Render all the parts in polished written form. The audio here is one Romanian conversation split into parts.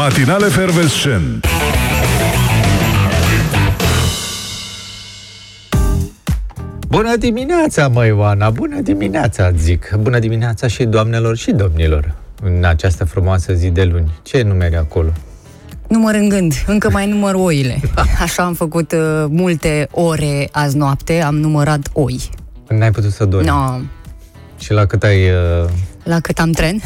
Matinale Fervescen. Bună dimineața, măi Oana! Bună dimineața, zic! Bună dimineața și doamnelor și domnilor în această frumoasă zi de luni. Ce numere acolo? Număr în gând, încă mai număr oile. Așa am făcut multe ore azi noapte, am numărat oi. N-ai putut să dormi? No. Și la cât ai... La cât am tren?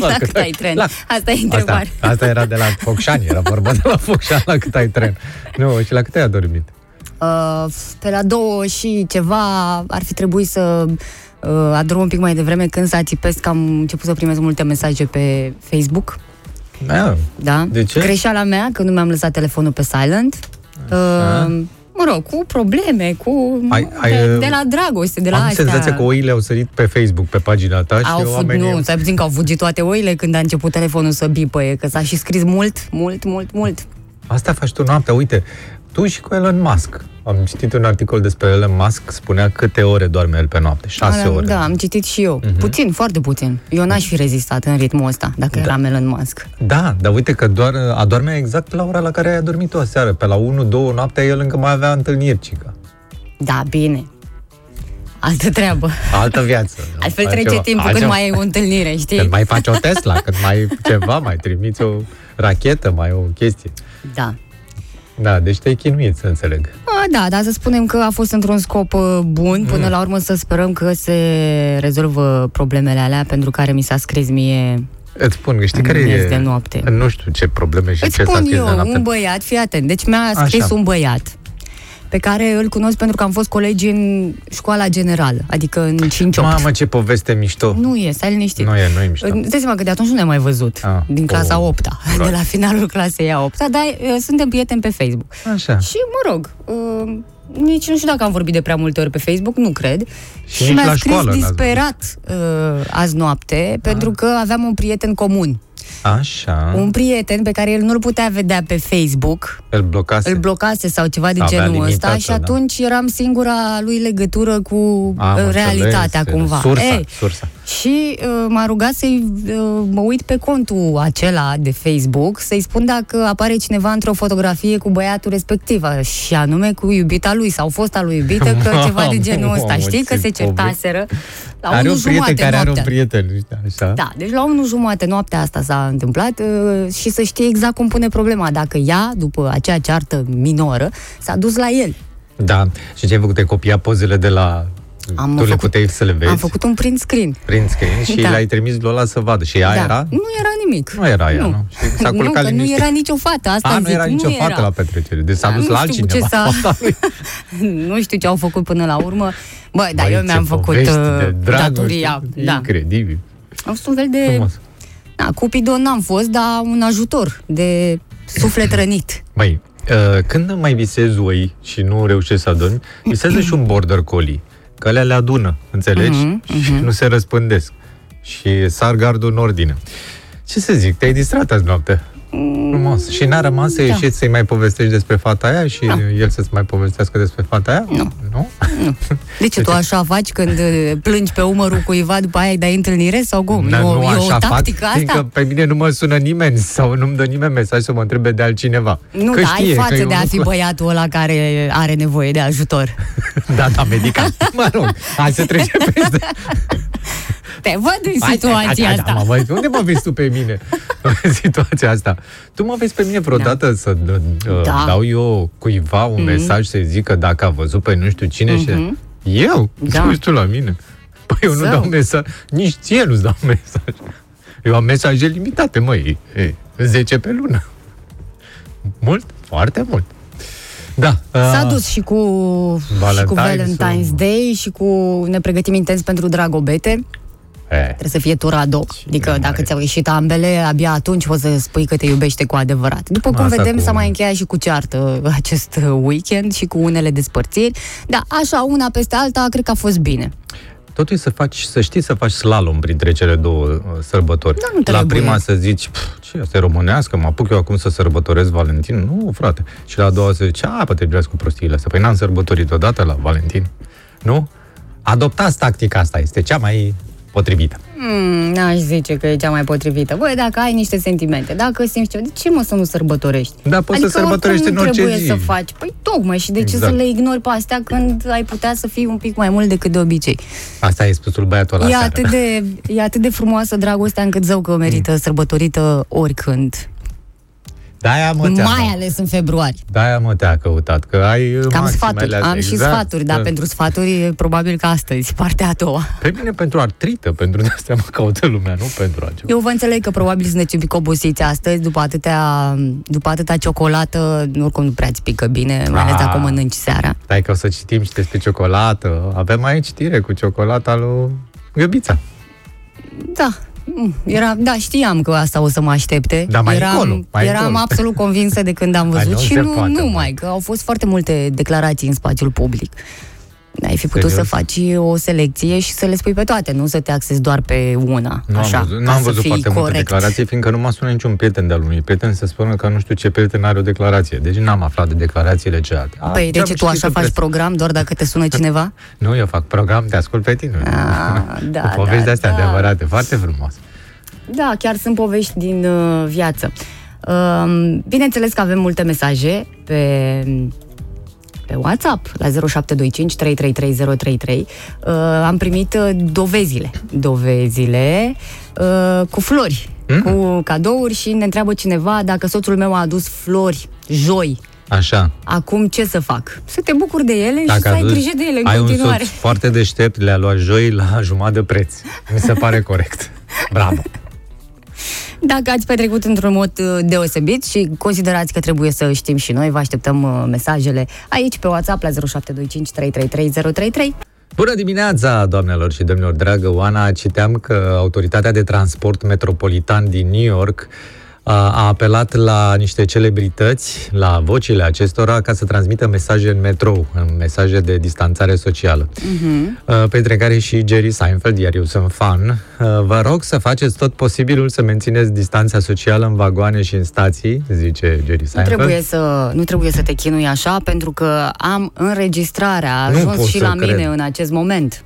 La cât ai tren? Asta e întrebare. Asta era de la Focșani, era vorba de la Focșani, la cât ai tren. Nu, și la cât ai adormit? Pe la 2 și ceva ar fi trebuit să adorm un pic mai devreme, când să atipesc, am început să primesc multe mesaje pe Facebook. Da. De ce? Greșeala mea, că nu mi-am lăsat telefonul pe silent. Mă rog, cu probleme, cu... de la dragoste, de la astea... Am senzația că oile au sărit pe Facebook, pe pagina ta și oamenii... Nu, stai puțin că au fugit toate oile când a început telefonul să bipăie, că s-a și scris mult. Asta faci tu noaptea, uite, tu și cu Elon Musk. Am citit un articol despre Elon Musk, spunea câte ore doarme el pe noapte, 6 ore. Da, am citit și eu. Puțin, foarte puțin. Eu n-aș fi rezistat în ritmul ăsta, dacă eram Elon Musk. Da, dar uite că doar adormea exact la ora la care ai adormit-o aseară. Pe la 1-2 noaptea el încă mai avea întâlniri, cica. Da, bine. Altă treabă. Altă viață. Altfel trece timpul când mai e o întâlnire, știi? Când mai faci o Tesla, când mai ceva, mai trimiți o rachetă, mai o chestie. Da. Da, deci te-ai chinuit, să înțeleg. Da, dar să spunem că a fost într-un scop bun, până la urmă să sperăm că se rezolvă problemele alea pentru care mi s-a scris mie. Îți spun, că știi care e? De noapte. Nu știu ce probleme și îți ce s-a scris eu, de noapte. Un băiat, fii atent, deci mi-a scris un băiat pe care îl cunosc pentru că am fost colegi în școala generală, adică în 5-8. Mamă, ce poveste mișto! Nu e, stai liniștit. Nu e mișto. Dă-ți seama că de atunci nu ne-am mai văzut, din clasa 8-a, de la finalul clasei a 8-a, dar suntem prieteni pe Facebook. Așa. Și, mă rog, nici nu știu dacă am vorbit de prea multe ori pe Facebook, nu cred. Și mi-a scris disperat azi noapte, pentru că aveam un prieten comun. Așa. Un prieten pe care el nu-l putea vedea pe Facebook. Îl blocase sau ceva de genul ăsta. Și atunci eram singura lui legătură cu realitatea cumva. Sursa. Și m-a rugat să-i mă uit pe contul acela de Facebook, să-i spun dacă apare cineva într-o fotografie cu băiatul respectiv, și anume cu iubita lui sau fosta lui iubită, că ceva de genul ăsta. Știi că se certaseră la 1:30 noaptea. Da, deci la 1:30 noaptea asta s-a întâmplat, și să știe exact cum pune problema, dacă ea, după acea ceartă minoră, s-a dus la el. Da, și ce ai făcut? Ai copiat pozele de la... Tu le puteai să le vezi? Am făcut un print screen. Print screen și l-ai trimis lui ăla să vadă. Și ea era? Nu era nimic. Nu era ea, nu. Și s-a culcat liniștit. Nu era nicio fată, asta zic. Nu era nicio fată la petrecere. Deci s-a dus la altcineva. Nu știu ce au făcut până la urmă. Băi, dar eu mi-am făcut datoria. Incredibil. Am fost un fel de... Cupido n-am fost, dar un ajutor de suflet rănit. Băi, când mai visez oi și nu reușesc să adormi, visez și un border collie. Că alea le adună, înțelegi? Și nu se răspândesc. Și sar gardul în ordine. Ce să zic, te-ai distrat azi noapte. Frumos. Și n-a rămas să ieșiți să-i mai povestești despre fata aia și el să-ți mai povestească despre fata aia? Nu. De ce tu așa faci când plângi pe umărul cuiva, după aia îi dai întâlnire sau cum? Nu așa fac, fiindcă pe mine nu mă sună nimeni sau nu-mi dă nimeni mesaj să mă întrebe de altcineva. Nu, dar ai față de a fi băiatul ăla care are nevoie de ajutor. Da, medical. Mă rog, hai să trecem peste... Te văd în situația asta. Unde mă vezi tu pe mine în situația asta? Tu mă vezi pe mine vreodată să dau eu cuiva un mesaj să-i zic că dacă a văzut pe nu știu cine și... Eu? Nu știu la mine. Păi eu nu dau mesaj. Nici ție nu-ți dau mesaj. Eu am mesaje limitate, măi. 10 pe lună. Mult? Foarte mult. Da. S-a dus și cu Valentine's Day și cu ne pregătim intens pentru dragobete. Trebuie să fie turado. Adică dacă ți-au ieșit ambele, abia atunci poți să spui că te iubește cu adevărat. După cum vedem, s-a mai încheiat și cu ceartă acest weekend și cu unele despărțiri. Da, așa, una peste alta, cred că a fost bine. Totul e să știi să faci slalom printre cele două sărbători. La prima să zici, ce asta e românească, mă apuc eu acum să sărbătoresc Valentin? Nu, frate. Și la a doua să zici, a, te iubească cu prostiile astea. Păi n-am sărbătorit odată la Valentin. Nu? Adoptați tactica asta, este cea mai potrivită. N-aș zice că e cea mai potrivită. Băi, dacă ai niște sentimente, dacă simți ceva, de ce mă să nu sărbătorești? Da, poți adică să sărbătorești în orice zi. Adică trebuie să faci. Păi tocmai, și de ce exact. Să le ignori pe astea când ai putea să fii un pic mai mult decât de obicei? Asta e spusul băiatul ăla seara. E atât de frumoasă dragostea încât zău că merită sărbătorită oricând. De-aia mă te-a, mai ales în februarie. De-aia mă te-a căutat, că ai cam sfaturi, am exact. Și sfaturi, dar pentru sfaturi probabil că astăzi, partea a doua. Pe mine pentru artrită, pentru de-astea mă caută lumea, nu pentru altceva. Eu vă înțeleg că probabil sunteți un pic obosiți astăzi, după atâta ciocolată, oricum nu prea-ți pică bine, mai ales dacă mănânci seara. Stai că o să citim și despre ciocolată, avem aici știre cu ciocolata lui Găbița. Da. Da, știam că asta o să mă aștepte. Da, eram absolut convinsă de când am văzut. Și nu, că au fost foarte multe declarații în spațiul public. Ai fi putut să faci o selecție și să le spui pe toate, nu să te axezi doar pe una. Nu am văzut foarte multe declarații, fiindcă nu m-a sunat niciun prieten de-al unui prieten să spună că nu știu ce prieten are o declarație. Deci n-am aflat de declarațiile cealaltă. Păi, de ce tu așa faci program doar dacă te sună cineva? Nu, eu fac program, te ascult pe tine. Cu povești de-astea adevărate, foarte frumos. Da, chiar sunt povești din viață. Bineînțeles că avem multe mesaje pe WhatsApp, la 0725 333 033. Am primit dovezile cu flori, cu cadouri, și ne întreabă cineva dacă soțul meu a adus flori joi. Așa. Acum ce să fac? Să te bucuri de ele și să ai grijă de ele în continuare. Ai un soț foarte deștept, le-a luat joi la jumătate de preț. Mi se pare corect. Bravo! Dacă ați petrecut într-un mod deosebit și considerați că trebuie să știm și noi, vă așteptăm mesajele aici pe WhatsApp la 0725 333 033. Bună dimineața, doamnelor și domnilor! Dragă Oana, citeam că Autoritatea de Transport Metropolitan din New York a apelat la niște celebrități, la vocile acestora, ca să transmită mesaje în metrou, mesaje de distanțare socială. Printre care și Jerry Seinfeld, iar eu sunt fan. Vă rog să faceți tot posibilul să mențineți distanța socială în vagoane și în stații, zice Jerry Seinfeld. Nu trebuie să te chinui așa, pentru că am înregistrarea, a ajuns și la mine în acest moment.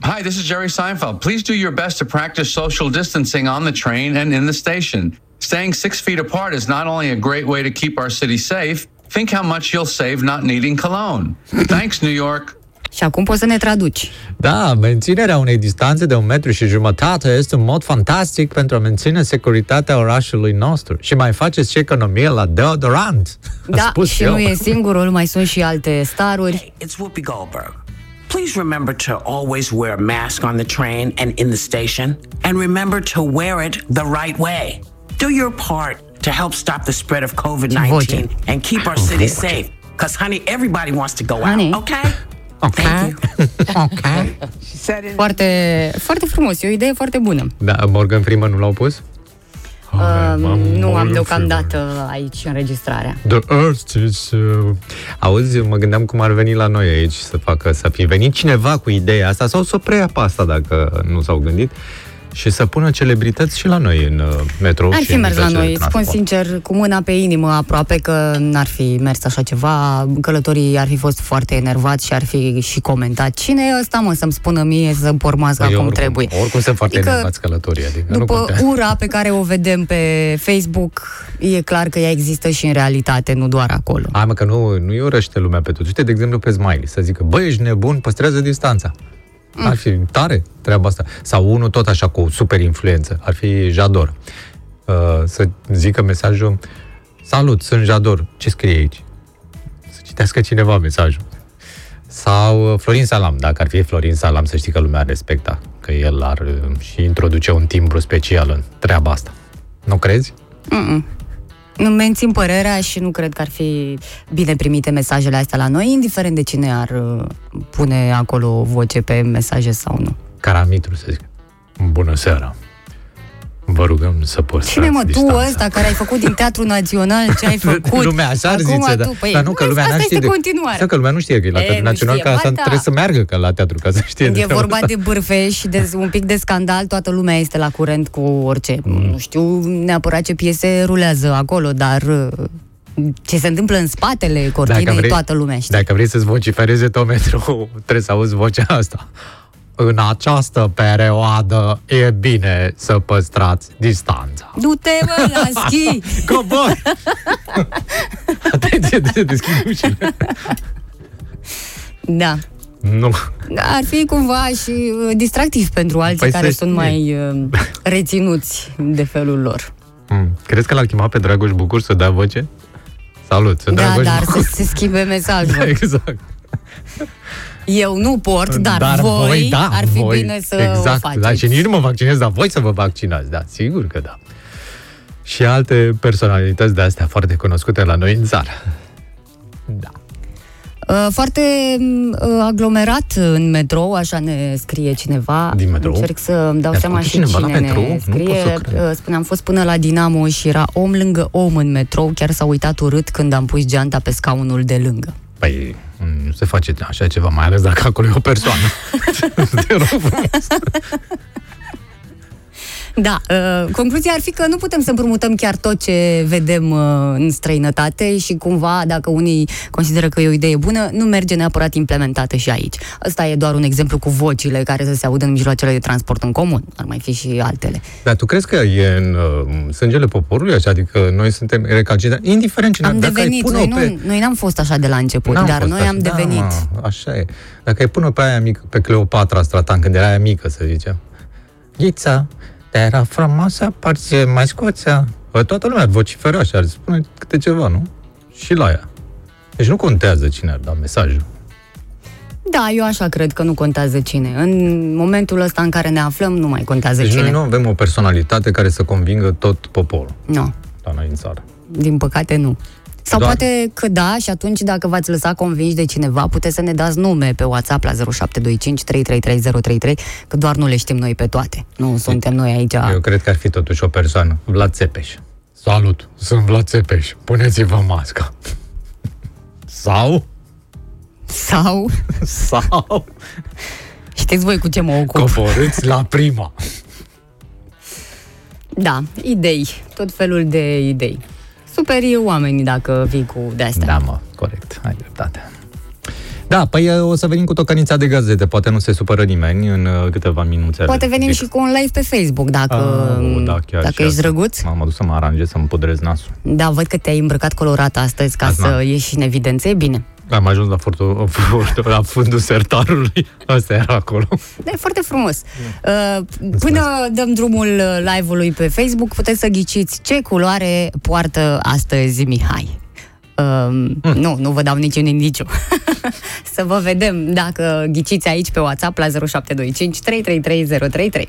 Hi, this is Jerry Seinfeld. Please do your best to practice social distancing on the train and in the station. Staying 6 feet apart is not only a great way to keep our city safe, think how much you'll save not needing cologne. Thanks, New York. Și acum poți să ne traduci. Da, menținerea unei distanțe de 1,5 metri este un mod fantastic pentru a menține securitatea orașului nostru. Și mai faceți și economie la deodorant. Da, și nu e singurul, mai sunt și alte staruri. Hey, it's Whoopi Goldberg. Please remember to always wear a mask on the train and in the station, and remember to wear it the right way. Do your part to help stop the spread of COVID-19 and keep our city safe, because, honey, everybody wants to go out, okay? Okay. Okay. Foarte, foarte frumos, e o idee foarte bună. Da, Morgan Freeman nu l-au pus? Nu am deocamdată aici înregistrarea. Auzi, mă gândeam cum ar veni la noi aici să fi venit cineva cu ideea asta sau să preia pe asta dacă nu s-au gândit și să pună celebrități și la noi în metrou. Ar fi mers la noi, spun sincer, cu mâna pe inimă aproape că n-ar fi mers așa ceva. Călătorii ar fi fost foarte enervați și ar fi și comentat: cine e ăsta, mă, să-mi spună mie să-mi pormească cum trebuie. Oricum sunt foarte enervați călătorii. Adică după ura pe care o vedem pe Facebook, e clar că ea există și în realitate, nu doar acolo. Hai mă, că nu-i urăște lumea pe toți. Uite, de exemplu, pe Smiley, să zică: băi, ești nebun, păstrează distanța. Ar fi tare treaba asta. Sau unul tot așa cu super influență, ar fi Jador, să zică mesajul: salut, sunt Jador, ce scrie aici? Să citească cineva mesajul. Sau Florin Salam, dacă ar fi Florin Salam, să știi că lumea ar respecta, că el ar și introduce un timbru special în treaba asta. Nu crezi? Nu mențin părerea și nu cred că ar fi bine primite mesajele astea la noi, indiferent de cine ar pune acolo voce pe mesaje sau nu. Caramitru, să zic: bună seara, vă rugăm să păstrați distanța. Cine, mă, tu ăsta care ai făcut din Teatrul Național ce ai făcut? Lumea așa ar zice, da. Păi, dar nu, că lumea asta este continuare. Că lumea nu știe că e la Teatrul Național, că asta trebuie să meargă ca la teatru, ca să știe. E vorba de bârfe și de un pic de scandal, toată lumea este la curent cu orice. Nu știu neapărat ce piese rulează acolo, dar ce se întâmplă în spatele cortinei, toată lumea știe. Dacă vrei să-ți vocifereze tot metrou, trebuie să auzi vocea asta. în această perioadă e bine să păstrați distanța. Du-te, mă, la schi! Cobor! Atenție, se deschid ușile. Da. Nu. Ar fi cumva și distractiv pentru alții care sunt mai reținuți de felul lor. Crezi că l-ar chema pe Dragoș Bucur să dea voce? Salut, sunt Dragoș Bucur. Să se schimbe mesajul. Da, exact. Eu nu port, dar voi, da, ar fi voi, bine să o faceți. Da, și nici nu mă vaccinez, dar voi să vă vaccinați. Da, sigur că da. Și alte personalități de astea foarte cunoscute la noi în țară. Da. Foarte aglomerat în metrou, așa ne scrie cineva. Din metrou? Încerc să-mi dau seama și cine ne scrie. Spune, am fost până la Dinamo și era om lângă om în metrou, chiar s-a uitat urât când am pus geanta pe scaunul de lângă. Păi, nu se face așa ceva, mai ales dacă acolo e o persoană. Te rog frumos. Da, concluzia ar fi că nu putem să împrumutăm chiar tot ce vedem în străinătate și cumva, dacă unii consideră că e o idee bună, nu merge neapărat implementată și aici. Ăsta e doar un exemplu cu vocile care să se audă în mijloacele de transport în comun. Ar mai fi și altele. Dar tu crezi că e în sângele poporului așa? Adică noi suntem recalcitranți, indiferent cine... Am devenit, noi n-am fost așa de la început, dar noi am devenit. Așa e. Dacă ai pune pe aia mică, pe Cleopatra Stratan, când era aia mică, să zicem. Ghița... Era frumoasă, parție mai scoțea. Toată lumea ar vocifera și ar spune câte ceva, nu? Și la ea. Deci nu contează cine ar da mesajul. Da, eu așa cred că nu contează cine. În momentul ăsta în care ne aflăm, nu mai contează cine. Noi nu avem o personalitate care să convingă tot poporul. Nu. La noi în țară. Din păcate, nu. Sau poate că da, și atunci dacă v-ați lăsat convinși de cineva, puteți să ne dați nume pe WhatsApp la 0725 333033, că doar nu le știm noi pe toate. Nu suntem noi aici. Eu cred că ar fi totuși o persoană. Vlad Țepeș. Salut, sunt Vlad Țepeș. Puneți-vă masca. Sau? Știți voi cu ce mă ocup. Coborâți la prima. Da, idei. Tot felul de idei. Superi oamenii dacă vii cu de-astea. Da, mă, corect, ai dreptate. Da, păi o să venim cu tocănița de gazete, poate nu se supără nimeni în câteva minute. Poate venim și cu un live pe Facebook, dacă ești drăguț. M-am adus să mă aranjez, să-mi pudrez nasul. Da, văd că te-ai îmbrăcat colorat astăzi ca să ieși în evidență, e bine. Am ajuns la fundul sertarului. Asta era acolo. Da, e foarte frumos. Până dăm drumul live-ului pe Facebook, puteți să ghiciți ce culoare poartă astăzi Mihai. Nu vă dau niciun indiciu. Să vă vedem dacă ghiciți aici pe WhatsApp la 0725 333033.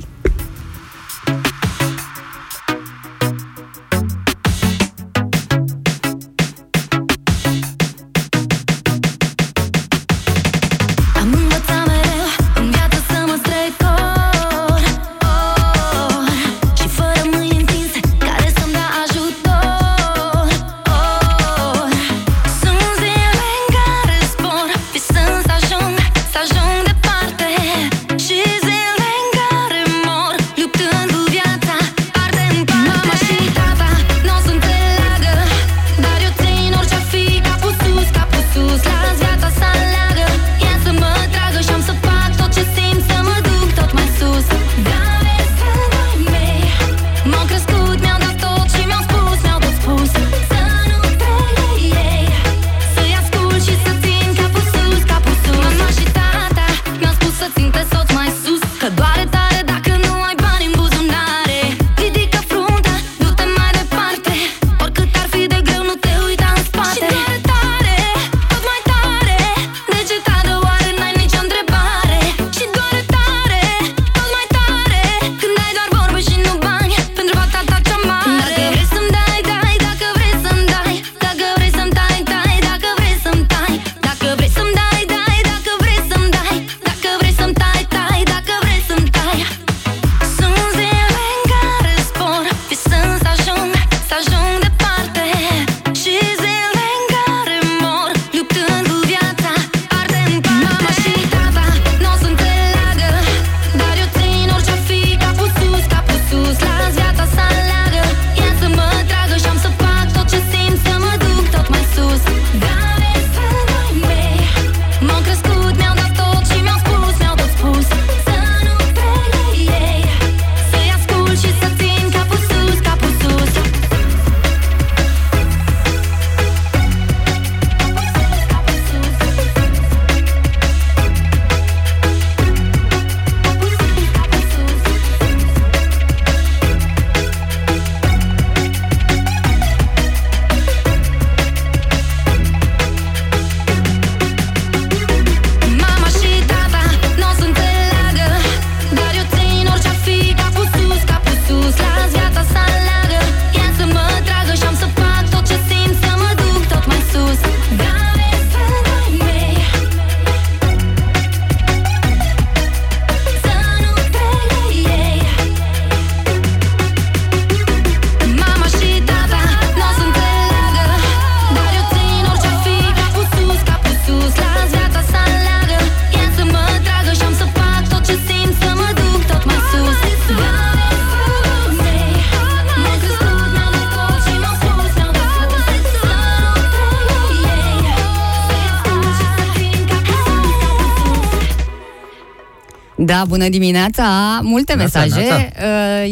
Da, bună dimineața! Multe mesaje.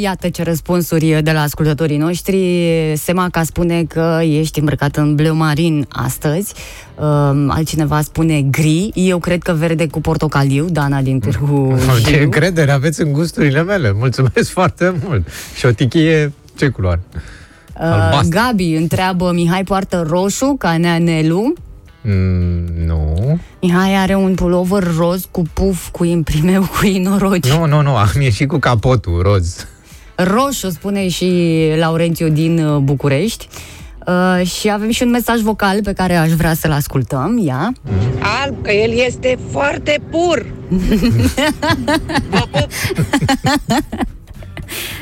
Iată ce răspunsuri de la ascultătorii noștri. Semaca spune că ești îmbrăcat în bleu marin astăzi. Altcineva spune gri. Eu cred că verde cu portocaliu. Dana din Târgu Jiu. Ce încredere aveți în gusturile mele. Mulțumesc foarte mult. Și o tichie ce culoare? Gabi întreabă, Mihai poartă roșu ca Neanelu? Nu. Mihai are un pulover roz cu puf, cu imprimeu, cu inoroci. Nu, am ieșit cu capotul roz. Roșu, spune și Laurențiu din București. Și avem și un mesaj vocal pe care aș vrea să-l ascultăm. Ia. Alb, că el este foarte pur.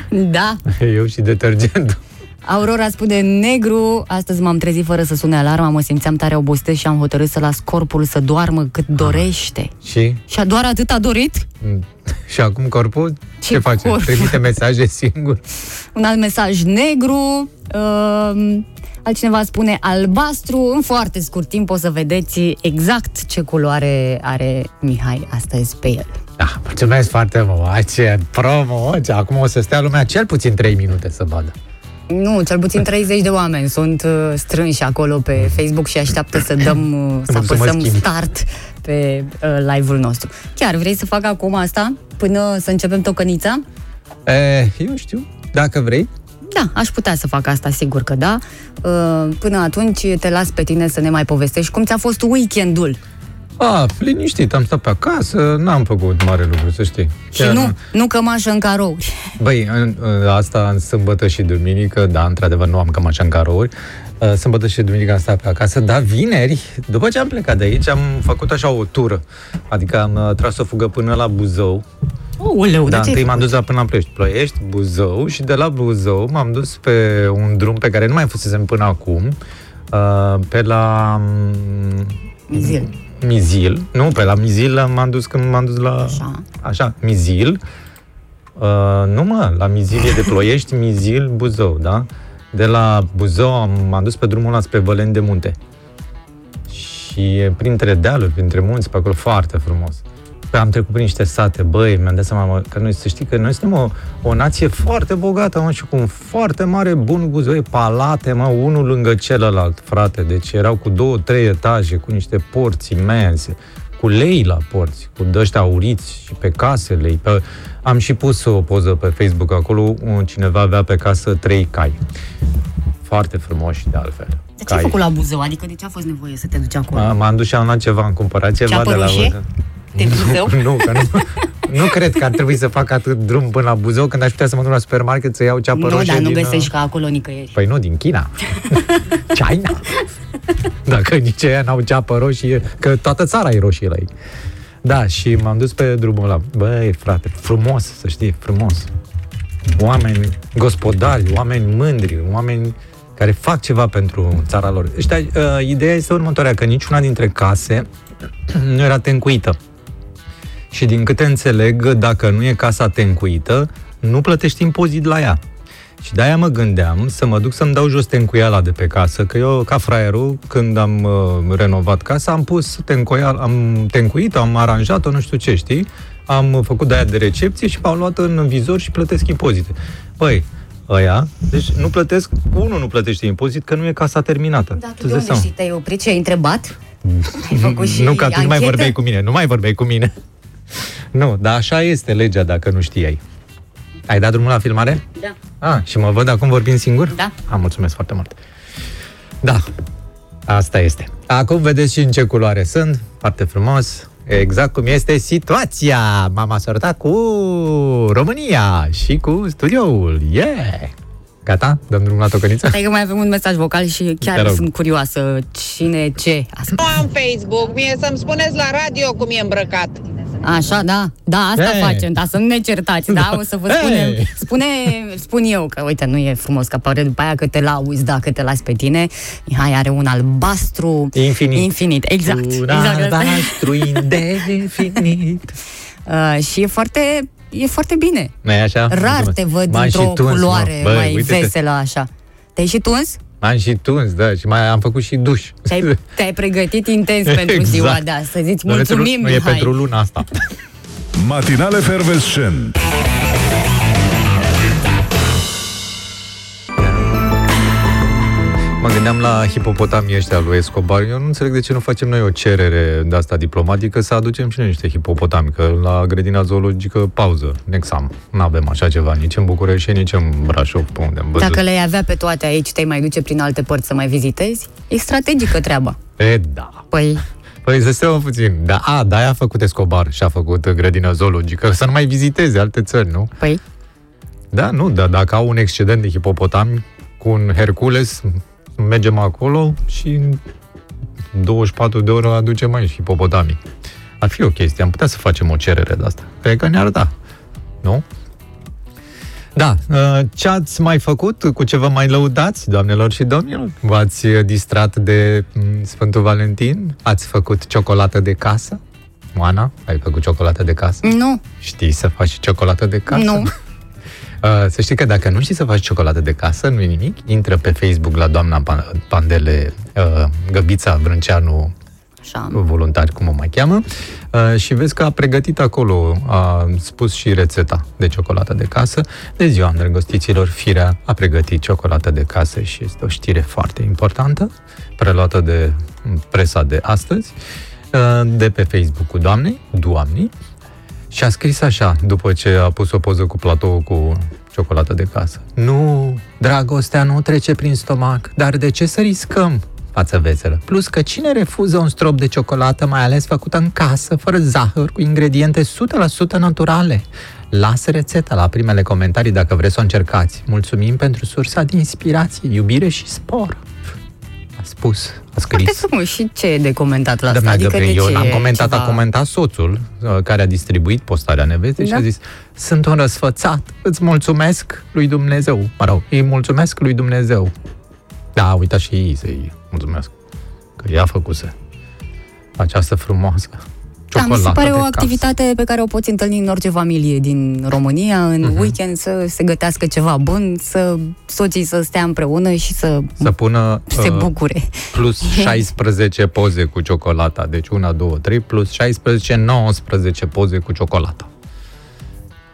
Da. Eu și detergentul. Aurora spune negru, astăzi m-am trezit fără să sune alarma, mă simțeam tare obosită și am hotărât să las corpul să doarmă cât dorește. Și? Și doar atât a dorit? Și acum corpul? Ce face? Trimite mesaje singur? Un alt mesaj negru, altcineva spune albastru, în foarte scurt timp o să vedeți exact ce culoare are Mihai astăzi pe el. Da, mulțumesc foarte mult, ce promo, acum o să stea lumea cel puțin 3 minute să vadă. Nu, cel puțin 30 de oameni sunt strânși acolo pe Facebook și așteaptă să dăm, să apăsăm start pe live-ul nostru. Chiar vrei să fac acum asta până să începem tocănița? Eu știu, dacă vrei. Da, aș putea să fac asta, sigur că da. Până atunci te las pe tine să ne mai povestești cum ți-a fost weekendul. Liniștit, am stat pe acasă, n-am făcut mare lucru, să știi. Chiar... Și nu cămașă în carouri. Băi, asta în sâmbătă și duminică, da, într-adevăr nu am cămașă în carouri. Sâmbătă și duminică am stat pe acasă, dar vineri, după ce am plecat de aici, am făcut așa o tură. Adică am tras o fugă până la Buzău. Uleu, da, întâi m-am dus până la Ploiești. Ploiești, Buzău și de la Buzău m-am dus pe un drum pe care nu mai fusesem până acum, pe la... Mizil, nu, pe la Mizil m-am dus când m-am dus la... Așa Mizil. La Mizil e de Ploiești, Mizil, Buzău, da? De la Buzău m-am dus pe drumul ăla spre Băleni de Munte. Și printre dealuri, printre munți, pe acolo, foarte frumos. Am trecut prin niște sate, băi, mi-am dat seama că noi, să știi că noi suntem o nație foarte bogată, și cu un foarte mare bun guzoi, palate, unul lângă celălalt, frate, deci erau cu 2-3 etaje, cu niște porți imense, cu lei la porți, cu ăștia auriți și pe case lei. Am și pus o poză pe Facebook acolo, cineva avea pe casă 3 cai. Foarte frumoși, de altfel. Dar ce ai făcut la Buzău? Adică de ce a fost nevoie să te duci acolo? M-am dus și am luat ceva, am cumpărat ceva de la Buzău. Nu cred că ar trebui să fac atât drum până la Buzău, când aș putea să mă duc la supermarket să iau ceapă roșie. Nu, dar nu găsești ca acolo nicăieri. Păi nu, din China. China. Dacă nici aia n-au ceapă roșie, că toată țara e roșie la ei. Da, și m-am dus pe drumul ăla. Băi, frate, frumos, să știi, frumos. Oameni gospodari, oameni mândri, oameni care fac ceva pentru țara lor. Știi, ideea este următoarea, că niciuna dintre case nu era tencuită. Și din câte înțeleg, dacă nu e casa tencuită, nu plătești impozit la ea. Și de-aia mă gândeam să mă duc să-mi dau jos tencuiala de pe casă, că eu, ca fraierul, când am renovat casa, am pus tencuiala, am tencuit-o, am aranjat-o, nu știu ce, știi? Am făcut de-aia de recepție și m-au luat în vizor și plătesc impozite. Păi, ăia, deci nu plătesc, unul nu plătește impozit, că nu e casa terminată. Dar tu de unde știi? Te-ai oprit și ai întrebat? Ai făcut și anchetă? Nu, că atunci nu mai vorbeai cu mine. Nu, dar așa este legea, dacă nu știai. Ai dat drumul la filmare? Da. Și mă văd acum vorbind singur? Da. Mulțumesc foarte mult. Da, asta este. Acum vedeți și în ce culoare sunt, foarte frumos, exact cum este situația. M-am asortat cu România și cu studioul. Yeah! Gata? Dăm drumul la tocăniță? Stai că mai avem un mesaj vocal și chiar sunt curioasă cine ce a spus. Nu am Facebook, mie să-mi spuneți la radio cum e îmbrăcat. Așa, da, asta facem, dar să nu ne certați, da? O să vă spunem, spun eu că, uite, nu e frumos că apare după aia că te lauzi, dacă te las pe tine. Mihai are un albastru infinit. Exact. Un albastru indefinit. Și e foarte bine. E așa? Rar te văd într-o culoare mai veselă așa. Te-ai și tuns? M-am și tuns, da, și mai am făcut și duș. Te-ai pregătit intens pentru ziua de astăzi. Mulțumim, Mihai. Nu e pentru luna asta. Matinale Fervescen. Mă gândeam la hipopotamii ăștia lui Escobar. Eu nu înțeleg de ce nu facem noi o cerere de asta diplomatică să aducem și noi niște hipopotami, că la grădina zoologică pauză, nexam. N-avem așa ceva nici în București, nici în Brașov, pe unde am văzut. Dacă le-ai avea pe toate aici, te-ai mai duce prin alte părți să mai vizitezi? E strategică treaba. E, da. Păi să stăm puțin. Da, a făcut Escobar și a făcut grădina zoologică, să nu mai viziteze alte țări, nu? Păi? Da, nu, dar dacă au un excedent de hipopotami cu un Hercules, mergem acolo și 24 de ore aducem aici hipopotamii. Ar fi o chestie, am putea să facem o cerere de asta. Cred că ne-ar da, nu? Da, ce ați mai făcut? Cu ce vă mai lăudați, doamnelor și domnilor? V-ați distrat de Sfântul Valentin? Ați făcut ciocolată de casă? Moana, ai făcut ciocolată de casă? Nu. Știi să faci ciocolată de casă? Nu. Să știi că dacă nu știi să faci ciocolată de casă, nu-i nimic, intră pe Facebook la doamna Pandele Găbița Vrânceanu, așa, voluntari, cum o mai cheamă, și vezi că a pregătit acolo, a spus și rețeta de ciocolată de casă. De ziua îndrăgostiților, firea a pregătit ciocolată de casă și este o știre foarte importantă, preluată de presa de astăzi, de pe Facebook-ul doamnei, și a scris așa, după ce a pus o poză cu platou cu ciocolată de casă: "Nu, dragostea nu trece prin stomac, dar de ce să riscăm? Față veselă. Plus că cine refuză un strop de ciocolată, mai ales făcută în casă, fără zahăr, cu ingrediente 100% naturale? Las rețeta la primele comentarii dacă vreți să o încercați. Mulțumim pentru sursa de inspirație, iubire și spor." A spus, a scris. Poate și ce e de comentat la asta? Adică eu n-am comentat, a comentat soțul care a distribuit postarea nevestei, da? Și a zis: "Sunt un răsfățat, îți mulțumesc lui Dumnezeu." Mă rog, îi mulțumesc lui Dumnezeu. Da, uita și ei să-i mulțumesc, că ea făcuse această frumoasă ciocolată. Da, mi se pare o activitate pe care o poți întâlni în orice familie din România, în weekend, să se gătească ceva bun, să soții să stea împreună și să pună, se bucure. Plus 16 poze cu ciocolata, deci 1, 2, 3, plus 16, 19 poze cu ciocolata.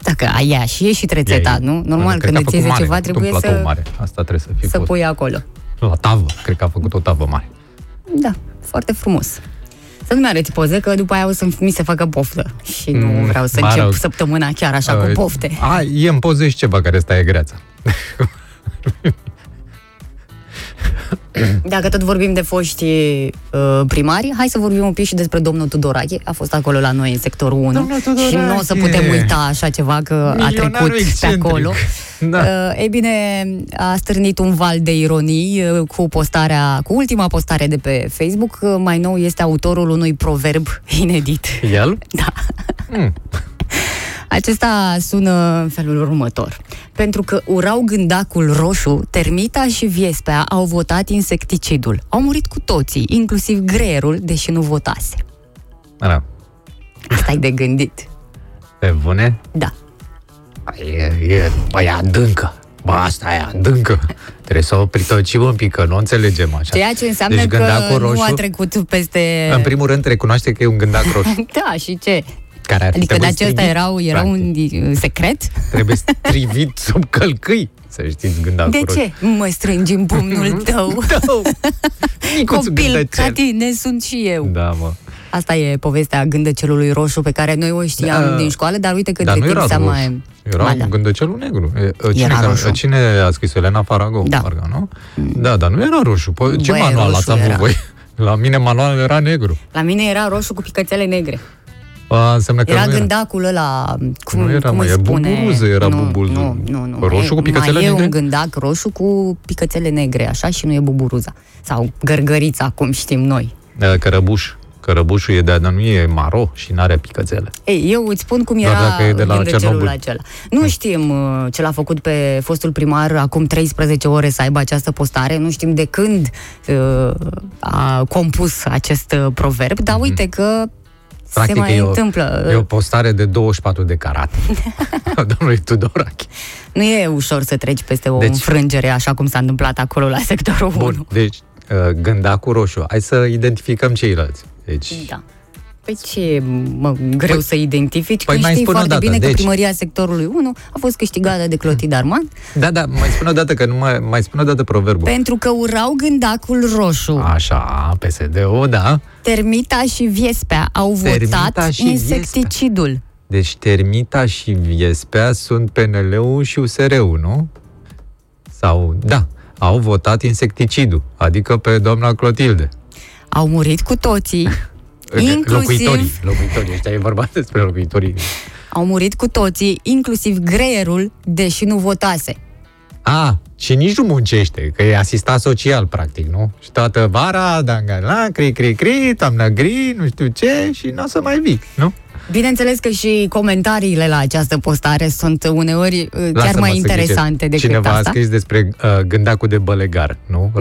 Dacă aia și e și rețeta, nu? Normal, când îți iese ceva, trebuie să... Mare. Asta trebuie să fie să pui acolo. La tavă, cred că a făcut o tavă mare. Da, foarte frumos. Să nu-mi arăți poze, că după aia o să mi se facă poftă. Și nu vreau să încep săptămâna chiar așa cu pofte. E în poze și ceva care stai greața. Dacă tot vorbim de foști primari, hai să vorbim un pic și despre domnul Tudorache. A fost acolo la noi în sectorul 1 și nu o să putem uita așa ceva, că milionarul a trecut excentric pe acolo. Da. Ei bine, a stârnit un val de ironii cu ultima postare de pe Facebook. Mai nou este autorul unui proverb inedit. El? Da. Acesta sună în felul următor: "Pentru că urau gândacul roșu, termita și viespea au votat insecticidul. Au murit cu toții, inclusiv greierul, deși nu votase." Da. Asta-i de gândit. Pe bune? Da. E adâncă. Bă, asta e adâncă. Trebuie să o pritocim un pic, că nu înțelegem așa. Ceea ce înseamnă deci, că roșu, nu a trecut peste... În primul rând, recunoaște că e un gândac roșu. Da, și ce? Care adică de acesta era un secret? Trebuie strivit sub călcâi, să știți, gândacul roșu. De ce mă strângi în pumnul tău? Copil ca tine sunt și eu. Da, mă. Asta e povestea gândăcelului roșu pe care noi o știam din școală, dar uite că de timp s-a mai... Era gândăcelul negru. Cine a scris? Elena Faragou, parcă, nu? Da, dar nu era roșu. Ce manual ați avut voi? La mine manualul era negru. La mine era roșu cu picățele negre. Era gândacul ăla, cum îi spune? Buburuză, era buburuză. Nu. Roșu cu picățele negre? Mai e un gândac roșu cu picățele negre, așa, și nu e buburuza. Sau gărgărița, cum știm noi. Cărăbuș. Cărăbușul e de-a nu e maro și n-are picățele. Ei, eu îți spun cum era gândecelul acela. Nu știm ce l-a făcut pe fostul primar acum 13 ore să aibă această postare, nu știm de când a compus acest proverb, dar uite că practic se mai întâmplă. E o postare de 24 de carate a domnului Tudorache. Nu e ușor să treci peste o înfrângere așa cum s-a întâmplat acolo la sectorul 1. Deci, gândacul roșu. Hai să identificăm ceilalți. Deci, Pe ce greu să identifici? Păi mai spun o dată. Bine deci... că primăria sectorului 1 a fost câștigată de Clotilde Armand. Da, da, mai spun o dată, că nu mai spun o dată proverbul. Pentru că urau gândacul roșu. Așa, PSD-ul, da. Termita și viespea au votat insecticidul. Viespea. Deci termita și viespea sunt PNL-ul și USR-ul, nu? Sau, da, au votat insecticidul, adică pe doamna Clotilde. Au murit cu toții. Locuitorii, ăștia e vorba despre locuitorii. Au murit cu toții, inclusiv greierul, deși nu votase. A, și nici nu muncește, că e asistat social, practic, nu? Și toată vara, dangala, cri-cri-cri, toamna gri, nu știu ce, și n-o să mai vii, nu? Bineînțeles că și comentariile la această postare sunt uneori chiar mai interesante decât asta. Cineva a scris despre gândacul de bălegar, nu?